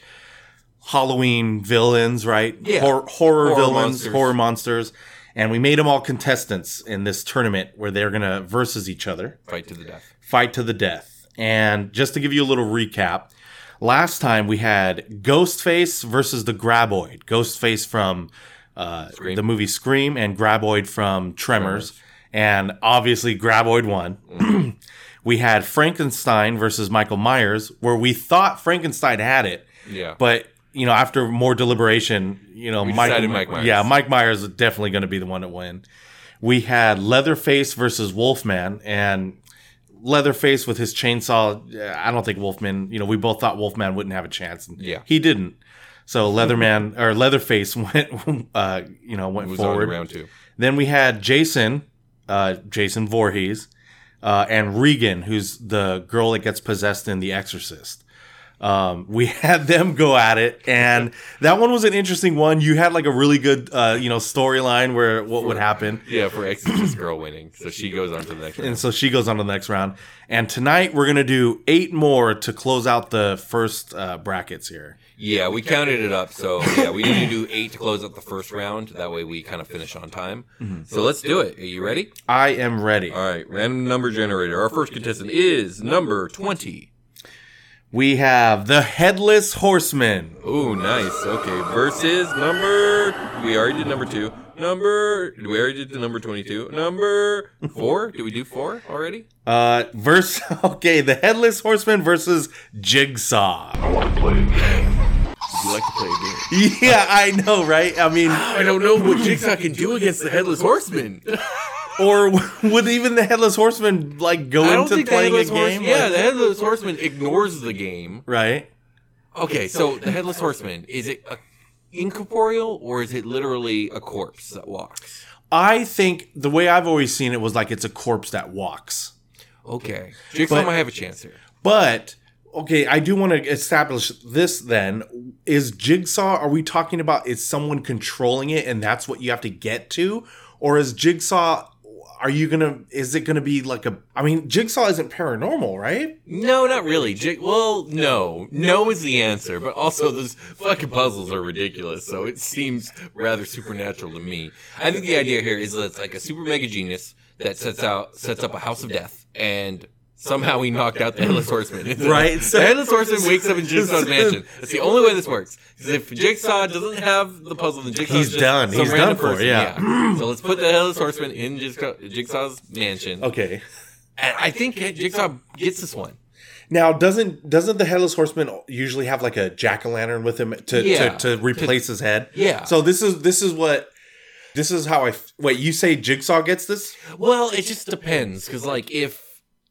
Halloween villains, right? Yeah. Hor- horror, horror villains, monsters. horror monsters, and we made them all contestants in this tournament where they're gonna versus each other, fight to the death, fight to the death. And just to give you a little recap. Last time we had Ghostface versus the Graboid. Ghostface from uh, the movie Scream and Graboid from Tremors. Tremors. And obviously Graboid won. Mm-hmm. We had Frankenstein versus Michael Myers, where we thought Frankenstein had it. Yeah. But, you know, after more deliberation, you know, we Mike, decided Mike Myers. Yeah, Mike Myers is definitely going to be the one to win. We had Leatherface versus Wolfman, and Leatherface with his chainsaw, I don't think Wolfman, you know, we both thought Wolfman wouldn't have a chance. And yeah. He didn't. So Leatherman or Leatherface went, uh, you know, went forward. Round two. Then we had Jason, uh, Jason Voorhees, uh, and Regan, who's the girl that gets possessed in The Exorcist. Um, we had them go at it, and that one was an interesting one. You had like a really good, uh, you know, storyline where what for, would happen. Yeah, for Exorcist girl winning, so she goes on to the next round. And so she goes on to the next round. And tonight we're gonna do eight more to close out the first uh, brackets here. Yeah, we counted it up. So yeah, we need to do eight to close out the first round. That way we kind of finish on time. Mm-hmm. So let's do it. Are you ready? I am ready. All right, random number generator. Our first contestant is number twenty. We have the Headless Horseman. Ooh, nice. Okay, versus number... We already did number two. Number... We already did the number twenty-two. Number four? Did we do four already? Uh, verse... Okay, the Headless Horseman versus Jigsaw. I want to play a game. You like to play a game. Yeah, I know, right? I mean... I don't know what Jigsaw can do against the Headless Horseman. Or would even the Headless Horseman, like, go into playing a game? Horse, yeah, like, the Headless Horseman ignores the game. Right. Okay, so the Headless Horseman, is it a incorporeal or is it literally a corpse that walks? I think the way I've always seen it was like it's a corpse that walks. Okay. Jigsaw might have a chance here. But... Okay, I do want to establish this then. Is Jigsaw, are we talking about is someone controlling it and that's what you have to get to? Or is Jigsaw, are you going to, is it going to be like a, I mean, Jigsaw isn't paranormal, right? No, not really. Jig, well, no. No is the answer, but also those fucking puzzles are ridiculous, so it seems rather supernatural to me. I think the idea here is that it's like a super mega genius that sets out, sets up a house of death and... Somehow he knocked out the Headless Horseman. Right? So the Headless Horseman wakes up in Jigsaw's mansion. That's the only way this works. Because if Jigsaw doesn't have the puzzle, then Jigsaw's He's just done. Some He's random done for, person. Yeah. yeah. So let's put the Headless Horseman in Jigsaw's mansion. Okay. And I think Jigsaw gets this one. Now, doesn't doesn't the Headless Horseman usually have like a jack-o'-lantern with him to, yeah. to, to replace to, his head? Yeah. So this is this is what... This is how I... Wait, you say Jigsaw gets this? Well, it just depends. Because like if...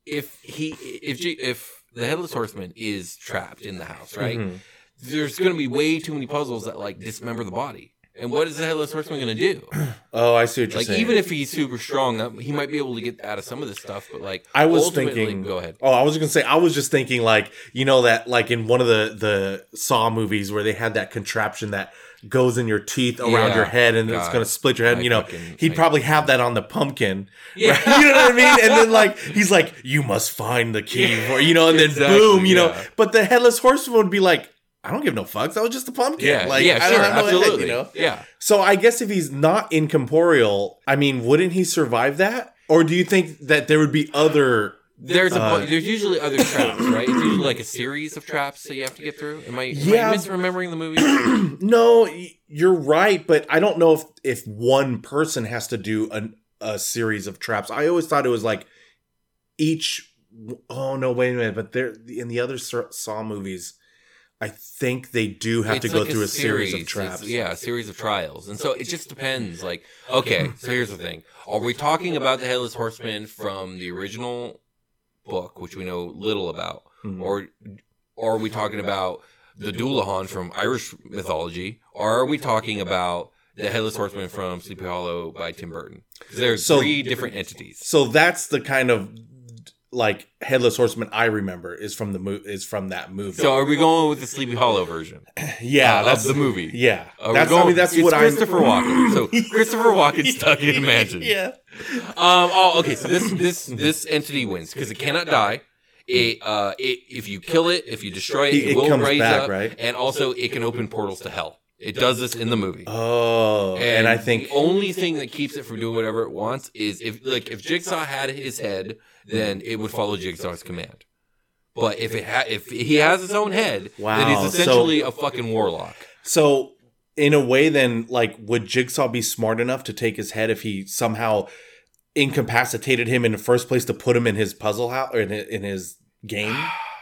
If he, if if the Headless Horseman is trapped in the house, right? Mm-hmm. There's going to be way too many puzzles that like dismember the body. And what is the Headless Horseman going to do? Oh, I see what you're like, saying. Like even if he's super strong, he might be able to get out of some of this stuff. But like, I was thinking, go ahead. Oh, I was going to say, I was just thinking, like you know that, like in one of the the Saw movies where they had that contraption that goes in your teeth around yeah. your head and God. it's going to split your head. And, you know, fucking, he'd I probably have that on the pumpkin. Yeah. Right? You know what I mean? And then like, he's like, you must find the key. Yeah. Or, you know, and then exactly, boom, you yeah. know, but the Headless Horseman would be like, I don't give no fucks. That was just a pumpkin. Yeah, like, yeah, I sure, don't know absolutely. Head, you know? Yeah. So I guess if he's not incorporeal, I mean, wouldn't he survive that? Or do you think that there would be other... There's a uh, bu- there's usually other traps, right? It's usually like a series of traps that you have to get through. Am I, am yeah. I misremembering the movie? No, you're right, but I don't know if, if one person has to do an, a series of traps. I always thought it was like each... Oh, no, wait a minute. But there in the other Saw movies... I think they do have it's to like go through a, a series, series of traps. It's, yeah, a series of trials. And so it just depends. Like, okay, so here's the thing. Are we talking about the Headless Horseman from the original book, which we know little about? Mm-hmm. Or, or are we talking about the Dullahan from Irish mythology? Or are we talking about the Headless Horseman from Sleepy Hollow by Tim Burton? There's so, three different entities. So that's the kind of... Like Headless Horseman, I remember is from the mo- is from that movie. So are we going with the Sleepy Hollow version? yeah, uh, that's the movie. Yeah, are that's we going, I mean that's it's what Christopher I'm. Walken. So Christopher Walken's stuck in a mansion. Yeah. Um. Oh, okay. So this this this entity wins because it cannot die. It uh. It if you kill it, if you destroy it, it, it will comes raise back, up, right? And also it can open portals to hell. It does this in the movie. Oh, and, and I think the only thing that keeps it from doing whatever it wants is if like if Jigsaw had his head, then it would follow Jigsaw's command. But if it ha- if he has his own head, wow. then he's essentially so, a fucking warlock. So in a way, then like would Jigsaw be smart enough to take his head if he somehow incapacitated him in the first place to put him in his puzzle house or in his, in his game?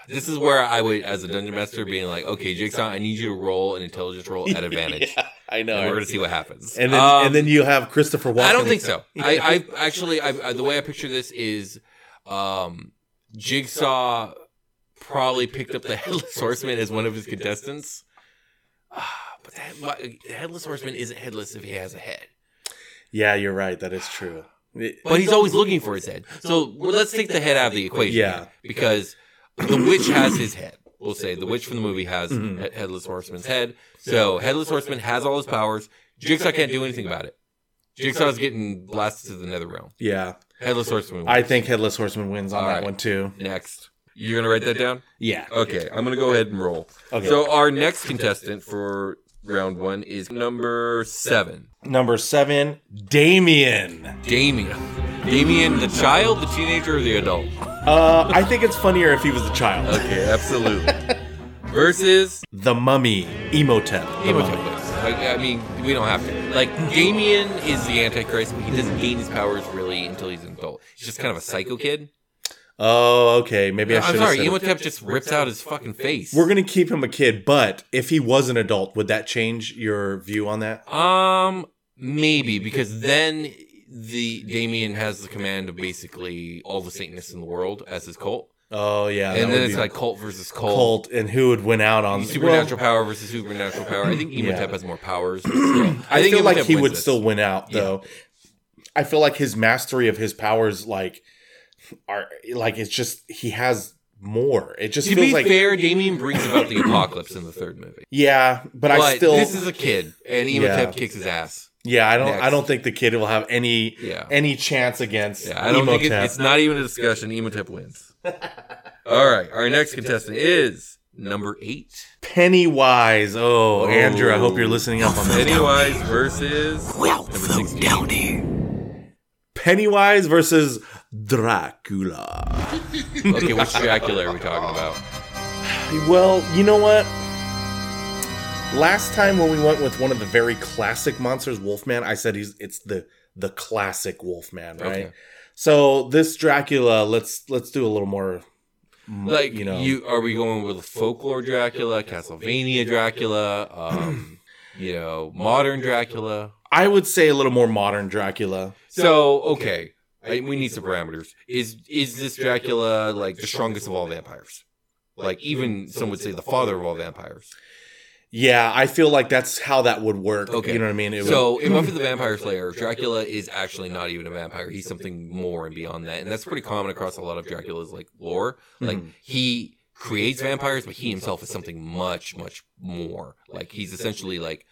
This is where I would, as a dungeon master, being like, okay, Jigsaw, I need you to roll an intelligence roll at advantage. yeah, I know. And we're going to see what happens. And then, um, and then you have Christopher Walken. I don't think so. I, I actually, I, I, the way I picture this is um, Jigsaw probably picked up the Headless Horseman as one of his contestants. But that Headless Horseman isn't headless if he has a head. Yeah, you're right. That is true. But, but he's always looking for his head. So well, let's take the head out of the equation. Yeah. Because the witch has his head. We'll say the witch from the movie has mm-hmm. Headless Horseman's head. So Headless Horseman has all his powers. Jigsaw can't do anything about it. Jigsaw's getting blasted to the nether realm. Yeah. Headless Horseman wins. I think Headless Horseman wins on all that right. one too. Next. You're going to write that down? Yeah. Okay. I'm going to go ahead and roll. Okay. So our next contestant for round one is number seven. Number seven, Damien. Damien. Damien, the child, the teenager, or the adult? Uh, I think it's funnier if he was the child. Okay, absolutely. Versus? The mummy, Imhotep. Imhotep. Like, I mean, we don't have to. Like, Damien is the Antichrist, but he doesn't gain his powers really until he's an adult. He's just kind of a psycho kid. Oh, okay. Maybe I should have. I'm sorry. Imhotep just rips out his fucking face. We're gonna keep him a kid, but if he was an adult, would that change your view on that? Um, maybe because then the Damien has the command of basically all the Satanists in the world as his cult. Oh yeah, and then it's like cult versus cult. Cult, and who would win out on supernatural well, power versus supernatural power? I think Imhotep yeah. has more powers. So I, I think feel like he would this. still win out, though. Yeah. I feel like his mastery of his powers, like. Are like it's just he has more. It just to feels be like fair. Damien brings about the apocalypse in the third movie. Yeah, but, but I still this is a kid, and Imhotep yeah. kicks his ass. Yeah, I don't. Next. I don't think the kid will have any yeah. any chance against. Yeah, I don't Imhotep. think it, it's not even a discussion. Imhotep wins. All right, our next contestant is number eight, Pennywise. Oh, oh. Andrew, I hope you're listening up on this. Pennywise versus well, number sixteen. Down here. Pennywise versus Dracula. Okay, which Dracula are we talking about? Well, you know what? Last time when we went with one of the very classic monsters, Wolfman, I said he's it's the the classic Wolfman, right? Okay. So this Dracula, let's let's do a little more. Like you know, you, are we going with folklore Dracula, Castlevania Dracula, um, you know, modern Dracula? I would say a little more modern Dracula. So, okay, I, we need some parameters. Is is this Dracula, like, the strongest of all vampires? Like, even some would say the father of all vampires. Yeah, I feel like that's how that would work. Okay. You know what I mean? It so, would... in Buffy the Vampire Slayer, Dracula is actually not even a vampire. He's something more and beyond that. And that's pretty common across a lot of Dracula's, like, lore. Like, mm-hmm. he creates vampires, but he himself is something much, much more. Like, he's essentially, like,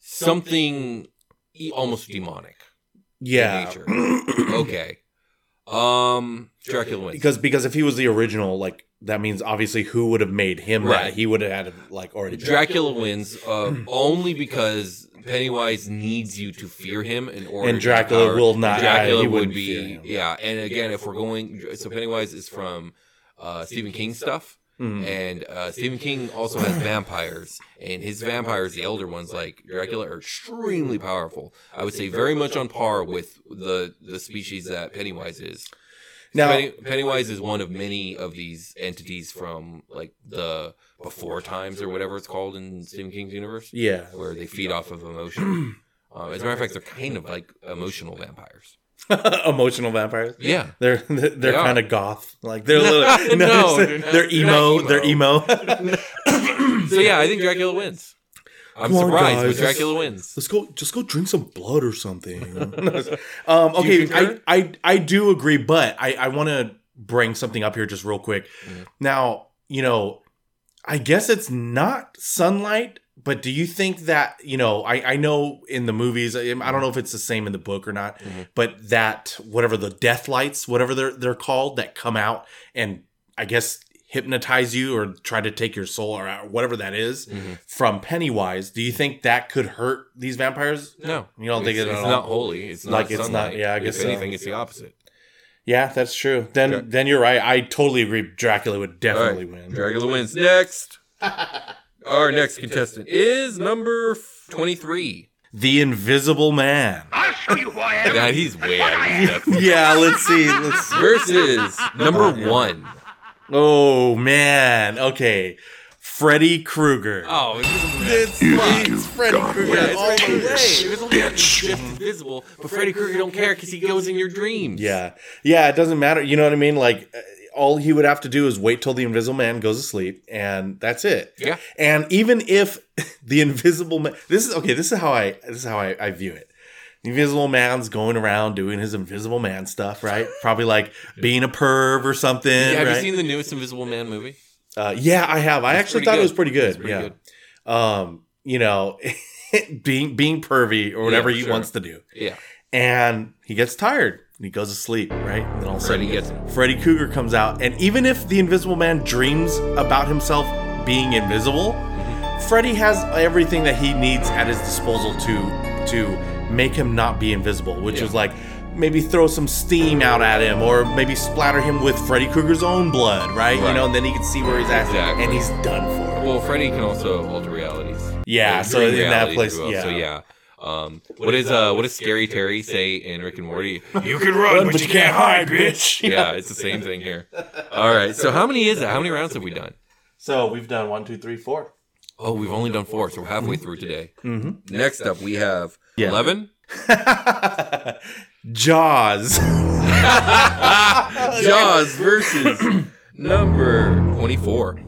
something... almost demonic. Yeah. Okay. Um, Dracula wins. Because because if he was the original, like that means obviously who would have made him right. that? He would have had a, like already. Dracula, Dracula wins uh, only because Pennywise needs you to fear him in order. And Dracula to will not. Dracula yeah, would be yeah. And again, if we're going, so Pennywise is from uh, Stephen King stuff. Mm-hmm. And uh, Stephen King also has vampires, and his vampires, the elder ones like Dracula, are extremely powerful. I would say very much on par with the, the species that Pennywise is. Now, Penny, Pennywise is one of many of these entities from like the before times or whatever it's called in Stephen King's universe. Yeah, where they feed off of emotion. um, as a matter of fact, they're kind of like emotional vampires. Emotional vampires. Yeah, they're they're, they're they kind of goth. Like they're little, no, they're, not, they're emo. They're emo. So yeah, I think Dracula wins. I'm Come surprised, on, but Dracula wins. Let's go. Just go drink some blood or something. um, okay, I, I I do agree, but I I want to bring something up here just real quick. Mm-hmm. Now you know, I guess it's not sunlight. But do you think that, you know, I, I know in the movies, I don't know if it's the same in the book or not, mm-hmm. but that whatever the death lights, whatever they're, they're called, that come out and I guess hypnotize you or try to take your soul or whatever that is mm-hmm. from Pennywise, do you think that could hurt these vampires? No. You don't it's, think it it's at all? Not holy. It's like not it's sunlight. Not, yeah, I guess if anything, so. It's the opposite. Yeah, that's true. Then, Dra- then you're right. I totally agree. Dracula would definitely right. win. Dracula wins. Next. Our next contestant is number twenty-three. The Invisible Man. I'll show you who I am. Nah, he's way out of Yeah, let's see. Let's see. Versus number one. Oh, man. Okay. Freddy Krueger. Oh, Invisible Man. It's, it's Freddy Krueger yeah, all the way. Invisible Man is just invisible, but Freddy Krueger don't care because he goes in your dreams. Yeah. Yeah, it doesn't matter. You know what I mean? Like... all he would have to do is wait till the Invisible Man goes to sleep, and that's it. Yeah. And even if the Invisible Man, this is okay. This is how I this is how I, I view it. The Invisible Man's going around doing his Invisible Man stuff, right? Probably like being a perv or something. Yeah, have right? you seen the newest Invisible Man movie? Uh, yeah, I have. I it's actually thought good. it was pretty good. It's pretty yeah. good. Um, you know, being being pervy or whatever yeah, sure. he wants to do. Yeah. And he gets tired. And he goes to sleep, right? And then all of a sudden, gets Freddy Krueger comes out. And even if the Invisible Man dreams about himself being invisible, mm-hmm. Freddy has everything that he needs at his disposal to to make him not be invisible, which yeah. is like maybe throw some steam out at him or maybe splatter him with Freddy Krueger's own blood, right? right? You know, and then he can see where he's at. Exactly. And he's done for. Well, Freddy can also alter realities. Yeah, so in that place, well, yeah. So, yeah. Um, what, what is uh, what does Scary Terry say in Rick and Morty? You can run, but you can't hide, bitch. Yeah, it's the same thing here. All right, so how many is it? How many rounds have we done? So we've done one, two, three, four. Oh, we've only done four, so we're halfway through today. Mm-hmm. Next up, we have yeah. eleven. Jaws. Jaws versus number twenty-four.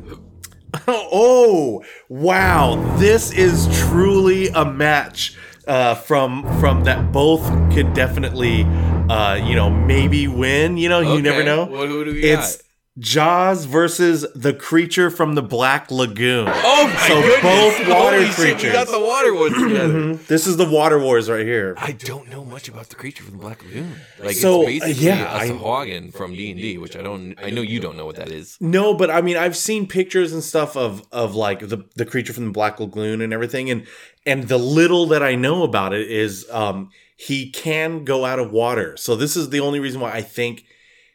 Oh, wow. This is truly a match. Uh, from from that both could definitely, uh, you know, maybe win. You know, okay. you never know. Well, who do we it's got? Jaws versus the Creature from the Black Lagoon. Oh my so goodness! Both water Holy creatures. Shit, we got the water wars together. This is the water wars right here. I don't know much about the Creature from the Black Lagoon. Like so, it's basically uh, yeah, a Sahagin from D and D, which I don't. I know you don't know what that is. No, but I mean, I've seen pictures and stuff of of like the the Creature from the Black Lagoon and everything, and. And the little that I know about it is um, he can go out of water. So this is the only reason why I think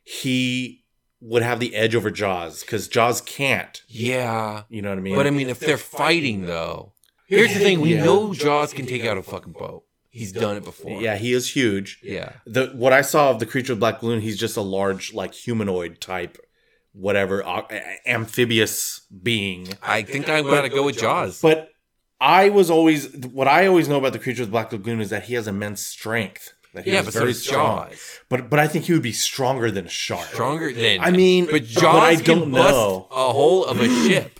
he would have the edge over Jaws. Because Jaws can't. Yeah. You know what I mean? But I mean, if they're fighting, though. Here's the thing. We yeah. know Jaws can take out a fucking boat. He's done it before. Yeah, he is huge. Yeah. The What I saw of the Creature of Black Lagoon, he's just a large, like, humanoid type, whatever, uh, amphibious being. I think I'm going to go with Jaws. But... I was always, what I always know about the Creature of the Black Lagoon is that he has immense strength. That he yeah, but very so strong. Jaws. But but I think he would be stronger than a shark. Stronger than. I mean, but Jaws but I can don't bust know. a hole of a ship.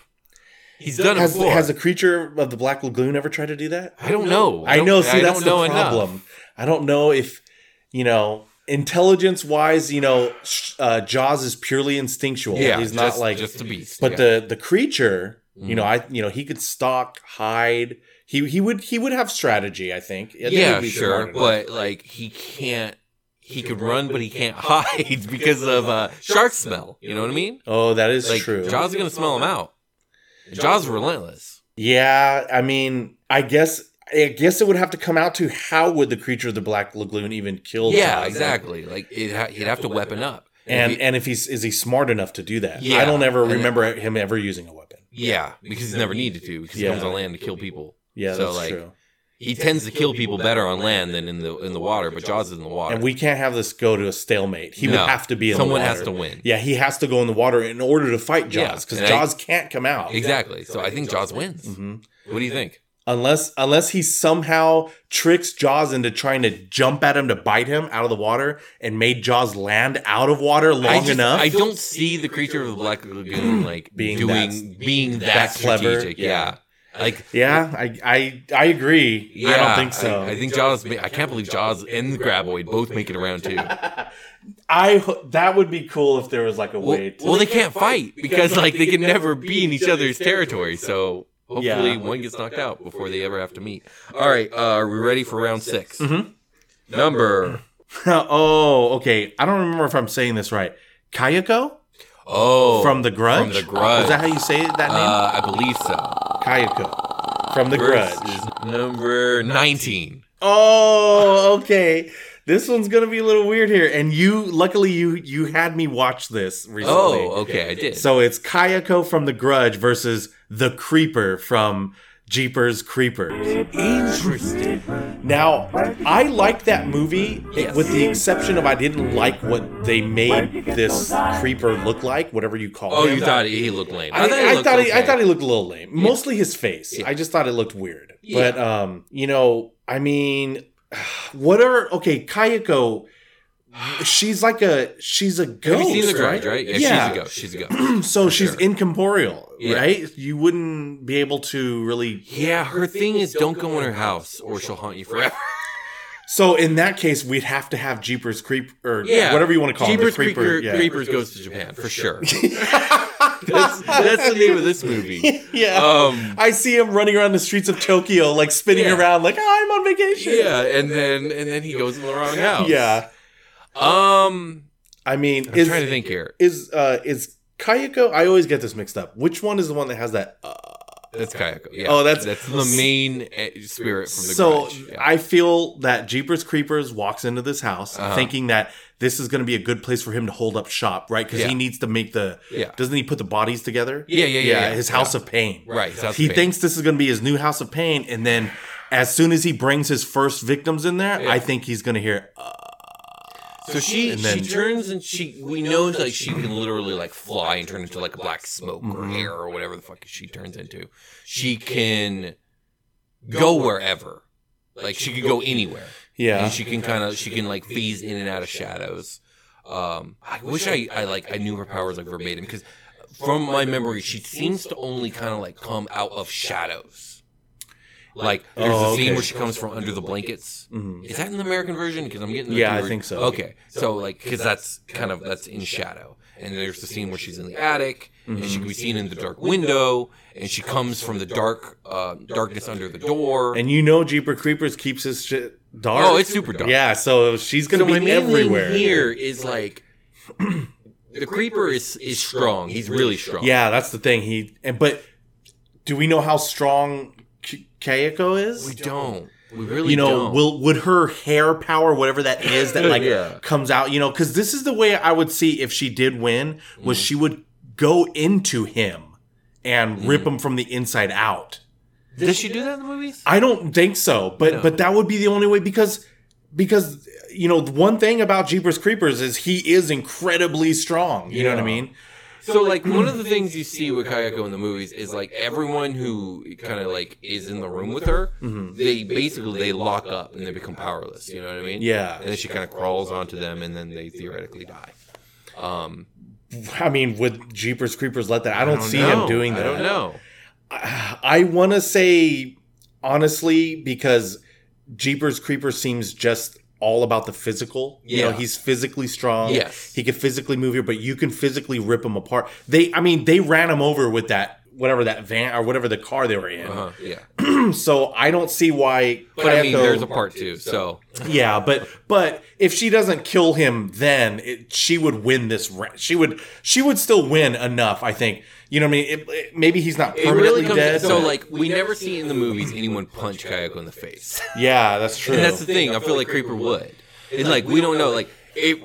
He's done has, it before. Has the Creature of the Black Lagoon ever tried to do that? I don't know. I, don't, I know. See, I that's the problem. Enough. I don't know if, you know, intelligence-wise, you know, uh, Jaws is purely instinctual. Yeah, he's not just, like just a beast. But yeah. the the creature. You know, I you know he could stalk, hide. He he would he would have strategy. I think. I think yeah, be sure, but like he can't. He, he could, could run, run, but he can't hide because of uh, shark smell. You know what I mean? Oh, that is like, true. Jaws is gonna smell him out. Jaws is relentless. Yeah, I mean, I guess I guess it would have to come out to how would the Creature of the Black Lagoon even kill? Yeah, Jaws? exactly. Like it ha- he'd have to weapon up. And if he, and if he's is he smart enough to do that? Yeah, I don't ever remember then, him ever using a weapon. Yeah, because he's never needed to. Because yeah. he comes on land to kill people. Yeah, so that's like, true. He tends to kill people better on land than in the in the water. But Jaws is in the water, and we can't have this go to a stalemate. He no, would have to be in the water. Someone has to win. Yeah, he has to go in the water in order to fight Jaws because yeah, Jaws I, can't come out. Exactly. So I think Jaws wins. Mm-hmm. What do you think? Unless unless he somehow tricks Jaws into trying to jump at him to bite him out of the water and made Jaws land out of water long I just, enough. I don't see the Creature of the Black Lagoon like being doing that, being that, that clever. Yeah. yeah. Like Yeah, I I, I agree. Yeah, I don't think so. I, I think Jaws I can't believe Jaws and the Graboid both make it around too. I that would be cool if there was like a well, way to Well they, they can't fight because like they can never be in each other's territory, so Hopefully yeah. one gets knocked out before they ever have to meet. All right, uh, are we ready for round six? Mm-hmm. Number. oh, okay. I don't remember if I'm saying this right. Kayako? Oh. From the Grudge? From the Grudge. Is that how you say that name? Uh, I believe so. Kayako. From the Versus Grudge. Number nineteen. Oh, okay. This one's going to be a little weird here. And you, luckily, you you had me watch this recently. Oh, okay, I did. So it's Kayako from The Grudge versus The Creeper from Jeepers Creepers. Interesting. Now, I like that movie, yes. with the exception of I didn't like what they made this Creeper look like, whatever you call it. Oh, him. you thought he looked lame. I, I, thought, he I, thought, he, I thought he looked a little lame. Yeah. Mostly his face. Yeah. I just thought it looked weird. Yeah. But, um, you know, I mean... Whatever, okay, Kayako She's like a she's a ghost. Have you seen the Grudge, right? right? Yeah, yeah, she's a ghost. She's a ghost. So she's sure. incorporeal, yeah. right? You wouldn't be able to really. Yeah, her, her thing, thing is don't go in her house, or she'll haunt you forever. So in that case, we'd have to have Jeepers Creep or yeah. whatever you want to call Jeepers, them. The Creeper, Creeper, yeah. Creepers goes to Japan for sure. That's, that's the name of this movie. Yeah, um, I see him running around the streets of Tokyo, like spinning yeah. around, like oh, I'm on vacation. Yeah, and then and then he goes to the wrong house. Yeah. Um, I mean, I'm is, trying to think here. Is uh, is Kayako? I always get this mixed up. Which one is the one that has that? Uh, that's Kayako. Yeah. Oh, that's that's the main spirit from the so Grudge. Yeah. I feel that Jeepers Creepers walks into this house uh-huh. thinking that this is going to be a good place for him to hold up shop, right? Because yeah. he needs to make the. Yeah. Doesn't he put the bodies together? Yeah, yeah, yeah. yeah, yeah. His house yeah. of pain. Right. His house he of pain. Thinks this is going to be his new house of pain, and then as soon as he brings his first victims in there, yeah. I think he's going to hear. Uh, So she, then, she turns and she we know like she can literally like fly and turn into like black smoke or hair or whatever the fuck she turns into. She can go wherever, like she could go anywhere. Yeah, and she can kind of she can like phase in and out of shadows. Um, I wish I, I like I knew her powers like verbatim because from my memory she seems to only kind of like come out of shadows. Like, there's oh, a scene okay. where she comes from under the blankets. Mm-hmm. Is that in the American version? Because I'm getting the yeah, I think so. Okay, so like, because that's kind of that's in shadow. And there's the scene where she's in the attic, mm-hmm. and she can be seen in the dark window, and she comes from the dark uh, darkness under the door. And you know, Jeepers Creepers keeps his shit dark. Oh, it's super dark. Yeah, so she's gonna so be everywhere. Here is like. The Creeper is is strong. He's really strong. Yeah, that's the thing. He and but do we know how strong? Kayako is? We don't. We really you know, don't. Will, would her hair power, whatever that is, that like yeah. comes out, you know, because this is the way I would see if she did win, was mm. she would go into him and mm. rip him from the inside out. Does, Does she do that in the movies? I don't think so, but no. but that would be the only way because because you know, one thing about Jeepers Creepers is he is incredibly strong. You yeah. know what I mean? So, so, like, like one of the things you see with Kayako in the movies is, like, everyone who kind of, like, is in the room with her, mm-hmm. they basically, they lock up and they become powerless, you know what I mean? Yeah. And then she kind of crawls onto them and then they theoretically die. Um, I mean, would Jeepers Creepers let that? I don't, I don't see know. him doing that. I don't know. I, I want to say, honestly, because Jeepers Creepers seems just... all about the physical. Yeah. You know, he's physically strong. Yes. He can physically move here, but you can physically rip him apart. They, I mean, they ran him over with that, whatever that van or whatever the car they were in. Uh-huh. Yeah. So I don't see why. But Kayako, I mean, there's a part two, so. Yeah, but but if she doesn't kill him, then it, she would win this. She would she would still win enough, I think. You know what I mean? It, it, maybe he's not permanently really comes, dead. So, like, we, we never see in the movies anyone punch Kayako in the face. Yeah, that's true. And that's the thing. I feel like Creeper would. And, like, we don't know. Like, it,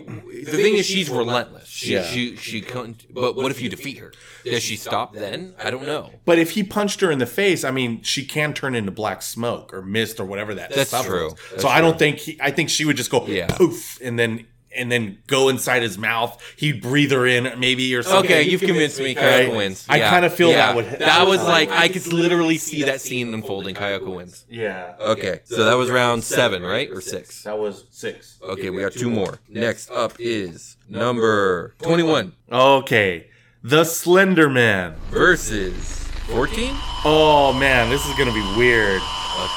the thing is, she's relentless. She, yeah. she, she couldn't. But what if you defeat her? Does she stop then? I don't know. But if he punched her in the face, I mean, she can turn into black smoke or mist or whatever that is. That's true. That's so, true. I don't think he, I think she would just go yeah. poof and then. And then go inside his mouth. He'd breathe her in, maybe, or something. Okay, you've convinced me. Kayako right? wins. Yeah. I kind of feel yeah. that would. That, that was like I could literally see that scene unfolding. Kayako wins. Yeah. Okay, so that was round seven, right, or six? That was six. Okay, we got two more. Next up is number twenty-one. Okay, the Slender Man versus fourteen. Oh man, this is gonna be weird.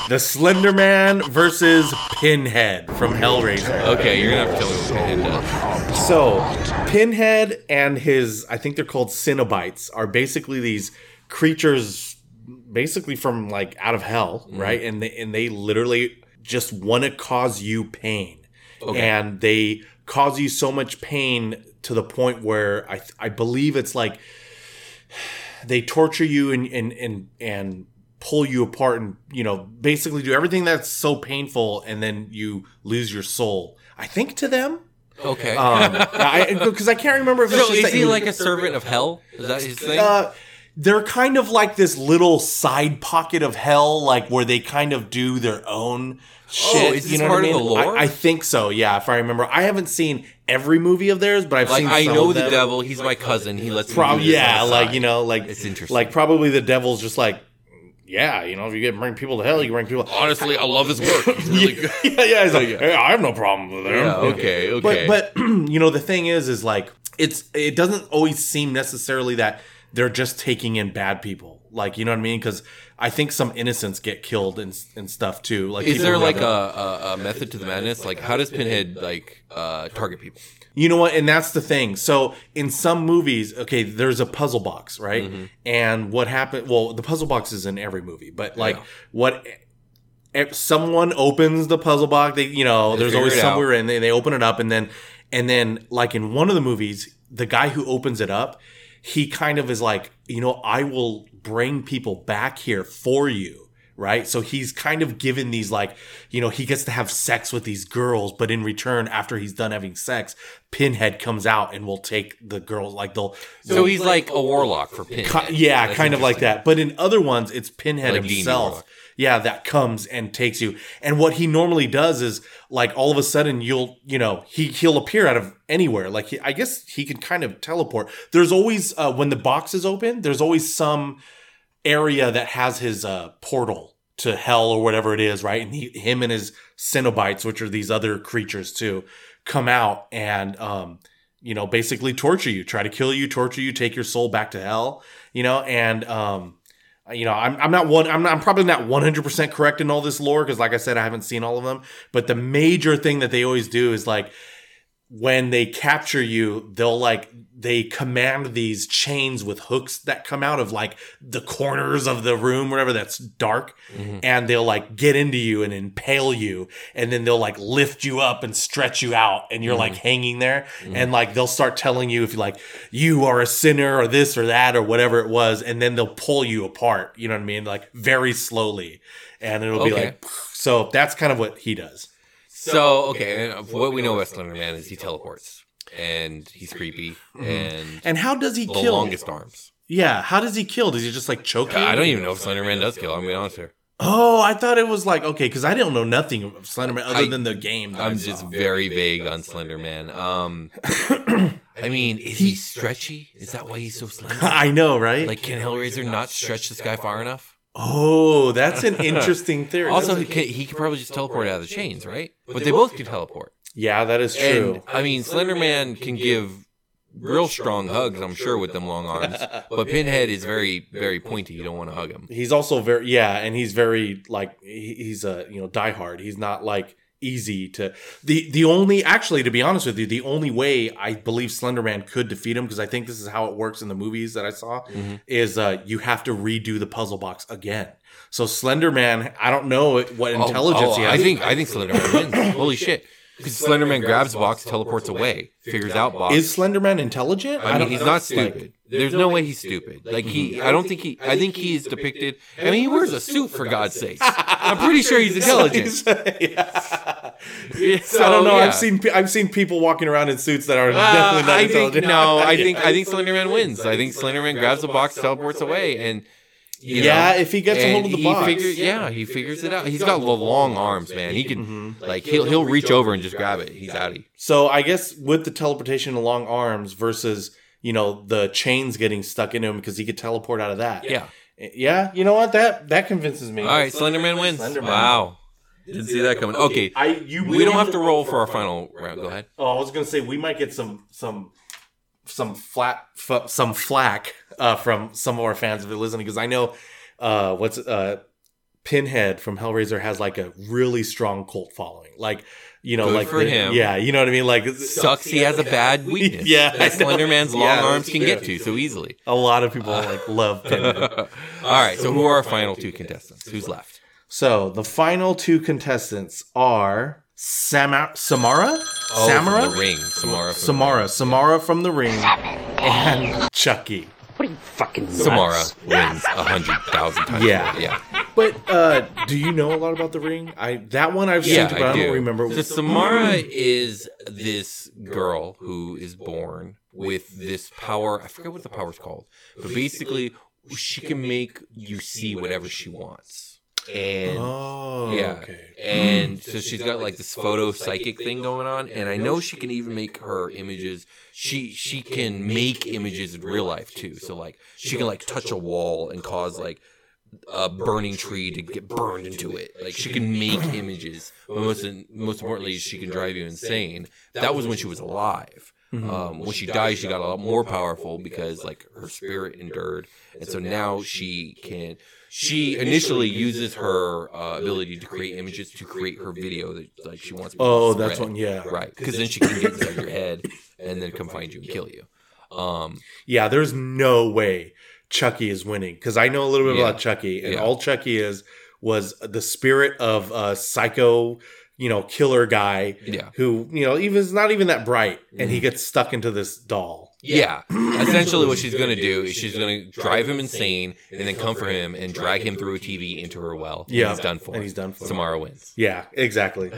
The Slender Man versus Pinhead from Hellraiser. Okay, you're going to have to tell me what Pinhead does. So, Pinhead and his, I think they're called Cenobites, are basically these creatures basically from, like, out of hell, mm-hmm. right? And they, and they literally just want to cause you pain. Okay. And they cause you so much pain to the point where I I believe it's like they torture you and and and... and pull you apart and, you know, basically do everything that's so painful and then you lose your soul. I think to them. Okay. Because um, I, I can't remember if so it's just is he like a servant of hell? Is that his thing? Uh, they're kind of like this little side pocket of hell, like where they kind of do their own shit. Oh, is this you know part what I mean? Of the lore? I, I think so, yeah, if I remember. I haven't seen every movie of theirs, but I've like, seen I some know of the them. Devil. He's my cousin. He lets Pro- me do this. Yeah, like, you know, like, it's interesting. Like probably the devil's just like, yeah, you know, if you get bring people to hell, you bring people. Honestly, I love his work. He's really good. yeah, yeah. He's like, hey, I have no problem with him. Yeah, okay, okay. But, but you know, the thing is, is like, it's it doesn't always seem necessarily that they're just taking in bad people. Like, you know what I mean? Because I think some innocents get killed and and stuff too. Like, is there like a, a, a method to the madness? Like, how does Pinhead like uh, target people? You know what? And that's the thing. So in some movies, okay, there's a puzzle box, right? Mm-hmm. And what happened? Well, the puzzle box is in every movie, but like yeah. what? If someone opens the puzzle box, they you know, they there's always somewhere in. They they open it up, and then and then like in one of the movies, the guy who opens it up, he kind of is like, you know, I will bring people back here for you, right? So he's kind of given these, like, you know, he gets to have sex with these girls, but in return, after he's done having sex, Pinhead comes out and will take the girls, like they'll. So they'll, he's like, like a warlock for Pinhead. Yeah, That's kind of like that. But in other ones, it's Pinhead like himself. Yeah, that comes and takes you. And what he normally does is, like, all of a sudden, you'll, you know, he, he'll appear out of anywhere. Like, he, I guess he can kind of teleport. There's always, uh, when the box is open, there's always some area that has his uh, portal to hell or whatever it is, right? And he, him and his Cenobites, which are these other creatures too, come out and, um, you know, basically torture you, try to kill you, torture you, take your soul back to hell, you know, and, um, You know, I'm I'm not one I'm not, I'm probably not one hundred percent correct in all this lore because, like I said, I haven't seen all of them. But the major thing that they always do is, like, when they capture you, they'll like they command these chains with hooks that come out of like the corners of the room, whatever that's dark, mm-hmm. and they'll like get into you and impale you, and then they'll like lift you up and stretch you out, and you're mm-hmm. like hanging there, mm-hmm. and like they'll start telling you if you like you are a sinner or this or that or whatever it was, and then they'll pull you apart. You know what I mean? Like very slowly, and it'll okay. be like so. That's kind of what he does. So, okay, and what we know about Slender Man is he teleports, and he's creepy, and and how does he kill? The longest arms. Yeah, how does he kill? Does he just, like, choke him? I don't even know if Slender Man does kill, I'm going to be honest here. Oh, I thought it was like, okay, because I don't know nothing of Slender Man other I, than the game. I'm just very vague on Slender Man. Um, I mean, is he stretchy? Is that why he's so slender? I know, right? Like, can Hellraiser not stretch this guy far enough? Oh, that's an interesting theory. Also, he could, he could probably just teleport out of the chains, right? But, but they both can teleport. Yeah, that is true. And, I mean, Slender Man can give real strong hugs, I'm sure, with them long arms. But Pinhead is very, very pointy. You don't want to hug him. He's also very, yeah, and he's very, like, he's a, you know, diehard. He's not, like, easy to the the only actually to be honest with you the only way I believe Slender Man could defeat him, because I think this is how it works in the movies that I saw, mm-hmm. is uh you have to redo the puzzle box again. So Slender Man, I don't know what intelligence oh, oh, he has. I think I think Slender Man wins. Holy shit. Because Slender Man grabs box, teleports away, figures out box. Is Slender Man intelligent? I mean, I he's not stupid. Like, There's no way he's stupid. Like, he, I don't think he, I think he is depicted, I mean, he wears a suit, for God's sake. I'm pretty sure he's intelligent. yeah. So, I don't know. Yeah. I've seen, I've seen people walking around in suits that are uh, definitely not I intelligent. Think, no, I think, I think Slender Man wins. I think Slender Man grabs a box, teleports away, and, You yeah, know? if he gets a hold of the box, figures, yeah, he figures it out. He's got long arms, man. He can mm-hmm. like he'll he'll reach over and just grab it. He's outie. So I guess with the teleportation and long arms versus you know the chains getting stuck into him because he could teleport out of that. Yeah, yeah. You know what? That that convinces me. All right, Slender Man wins. Slender Man. Wow. Didn't see that coming. Okay, I, you we don't have to roll for our final round. Go ahead. Oh, I was gonna say we might get some some. some flat f- some flack uh from some of our fans if they're listening, because I know uh what's uh Pinhead from Hellraiser has like a really strong cult following, like you know Good like for the, him yeah you know what I mean like sucks he has a bad weakness yeah that Slender Man's long yeah, arms can get to so easily. A lot of people uh, like love Pinhead. All right, so, so who are our final two contestants? Who's left? So the final two contestants are Samara, Samara, oh, Samara from the Ring, Samara, from Samara, the ring. Samara from the Ring, and Chucky. What are you fucking nuts? Samara wins a hundred thousand times. Yeah, yeah. But uh, do you know a lot about the Ring? I that one I've yeah, seen, but I, I don't do. remember. So Samara is this girl who is born with this power. I forget what the power's called, but basically she can make you see whatever she wants. And oh, yeah, okay. and so she's got like this photo psychic thing going on, and I know she can even make her images. She she can make images in real life too. So like she can like touch a wall and cause like a burning tree to get burned into it. Like, she can make images, but most, most importantly, she can drive you insane. That was when she was alive. Mm-hmm. Um, when she died, she got a lot more powerful because, like, her spirit endured. And so now she can... She initially uses her uh, ability to create images to create her video that, like, she wants. Oh, that's one, yeah. Right, because then she can get inside your head and then come find you and kill you. Um, yeah, there's no way Chucky is winning, because I know a little bit yeah, about Chucky, and yeah. all Chucky is was the spirit of a psycho... you know, killer guy yeah. who, you know, even is not even that bright, and mm-hmm. he gets stuck into this doll. Yeah. yeah. Essentially what she's going to do is she's going to drive him insane and then come for him and drag him through a T V into her well. Yeah. And he's done for. And he's done for. Samara wins. Yeah, exactly.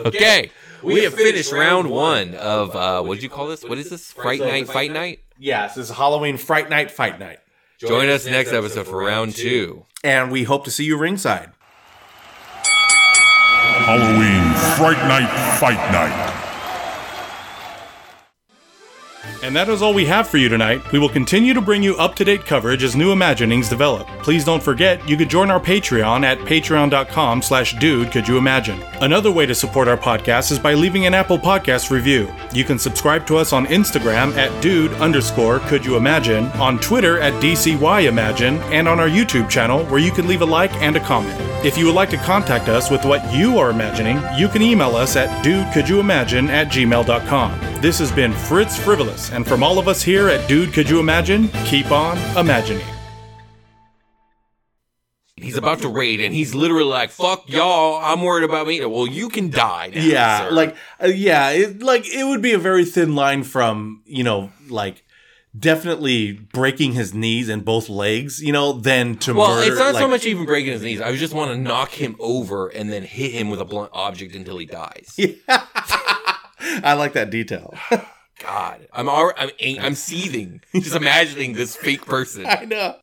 Okay. We have finished round one of, uh, what did you call this? What is this? Fright Night, Fight Night? Yes, this is Halloween Fright Night, Fight Night. Join us next episode for round two. And we hope to see you ringside. Halloween Fright Night, Fight Night. And that is all we have for you tonight. We will continue to bring you up-to-date coverage as new imaginings develop. Please don't forget, you could join our Patreon at patreon.com slash dude could you imagine. Another way to support our podcast is by leaving an Apple Podcast review. You can subscribe to us on Instagram at dude underscore could you imagine, on Twitter at D C Y Imagine, and on our YouTube channel where you can leave a like and a comment. If you would like to contact us with what you are imagining, you can email us at dudecouldyouimagine at gmail.com. This has been Fritz Frivolous, and from all of us here at Dude Could You Imagine, keep on imagining. He's about to raid, and he's literally like, fuck y'all, I'm worried about me. Well, you can die now, yeah, sir. Like, uh, yeah, it, like, it would be a very thin line from, you know, like, definitely breaking his knees and both legs, you know, then to well, murder. Well, it's not like, so much even breaking his knees. I just want to knock him over and then hit him with a blunt object until he dies. Yeah. I like that detail. God, I'm already, I'm, I'm seething, just imagining this fake person. I know.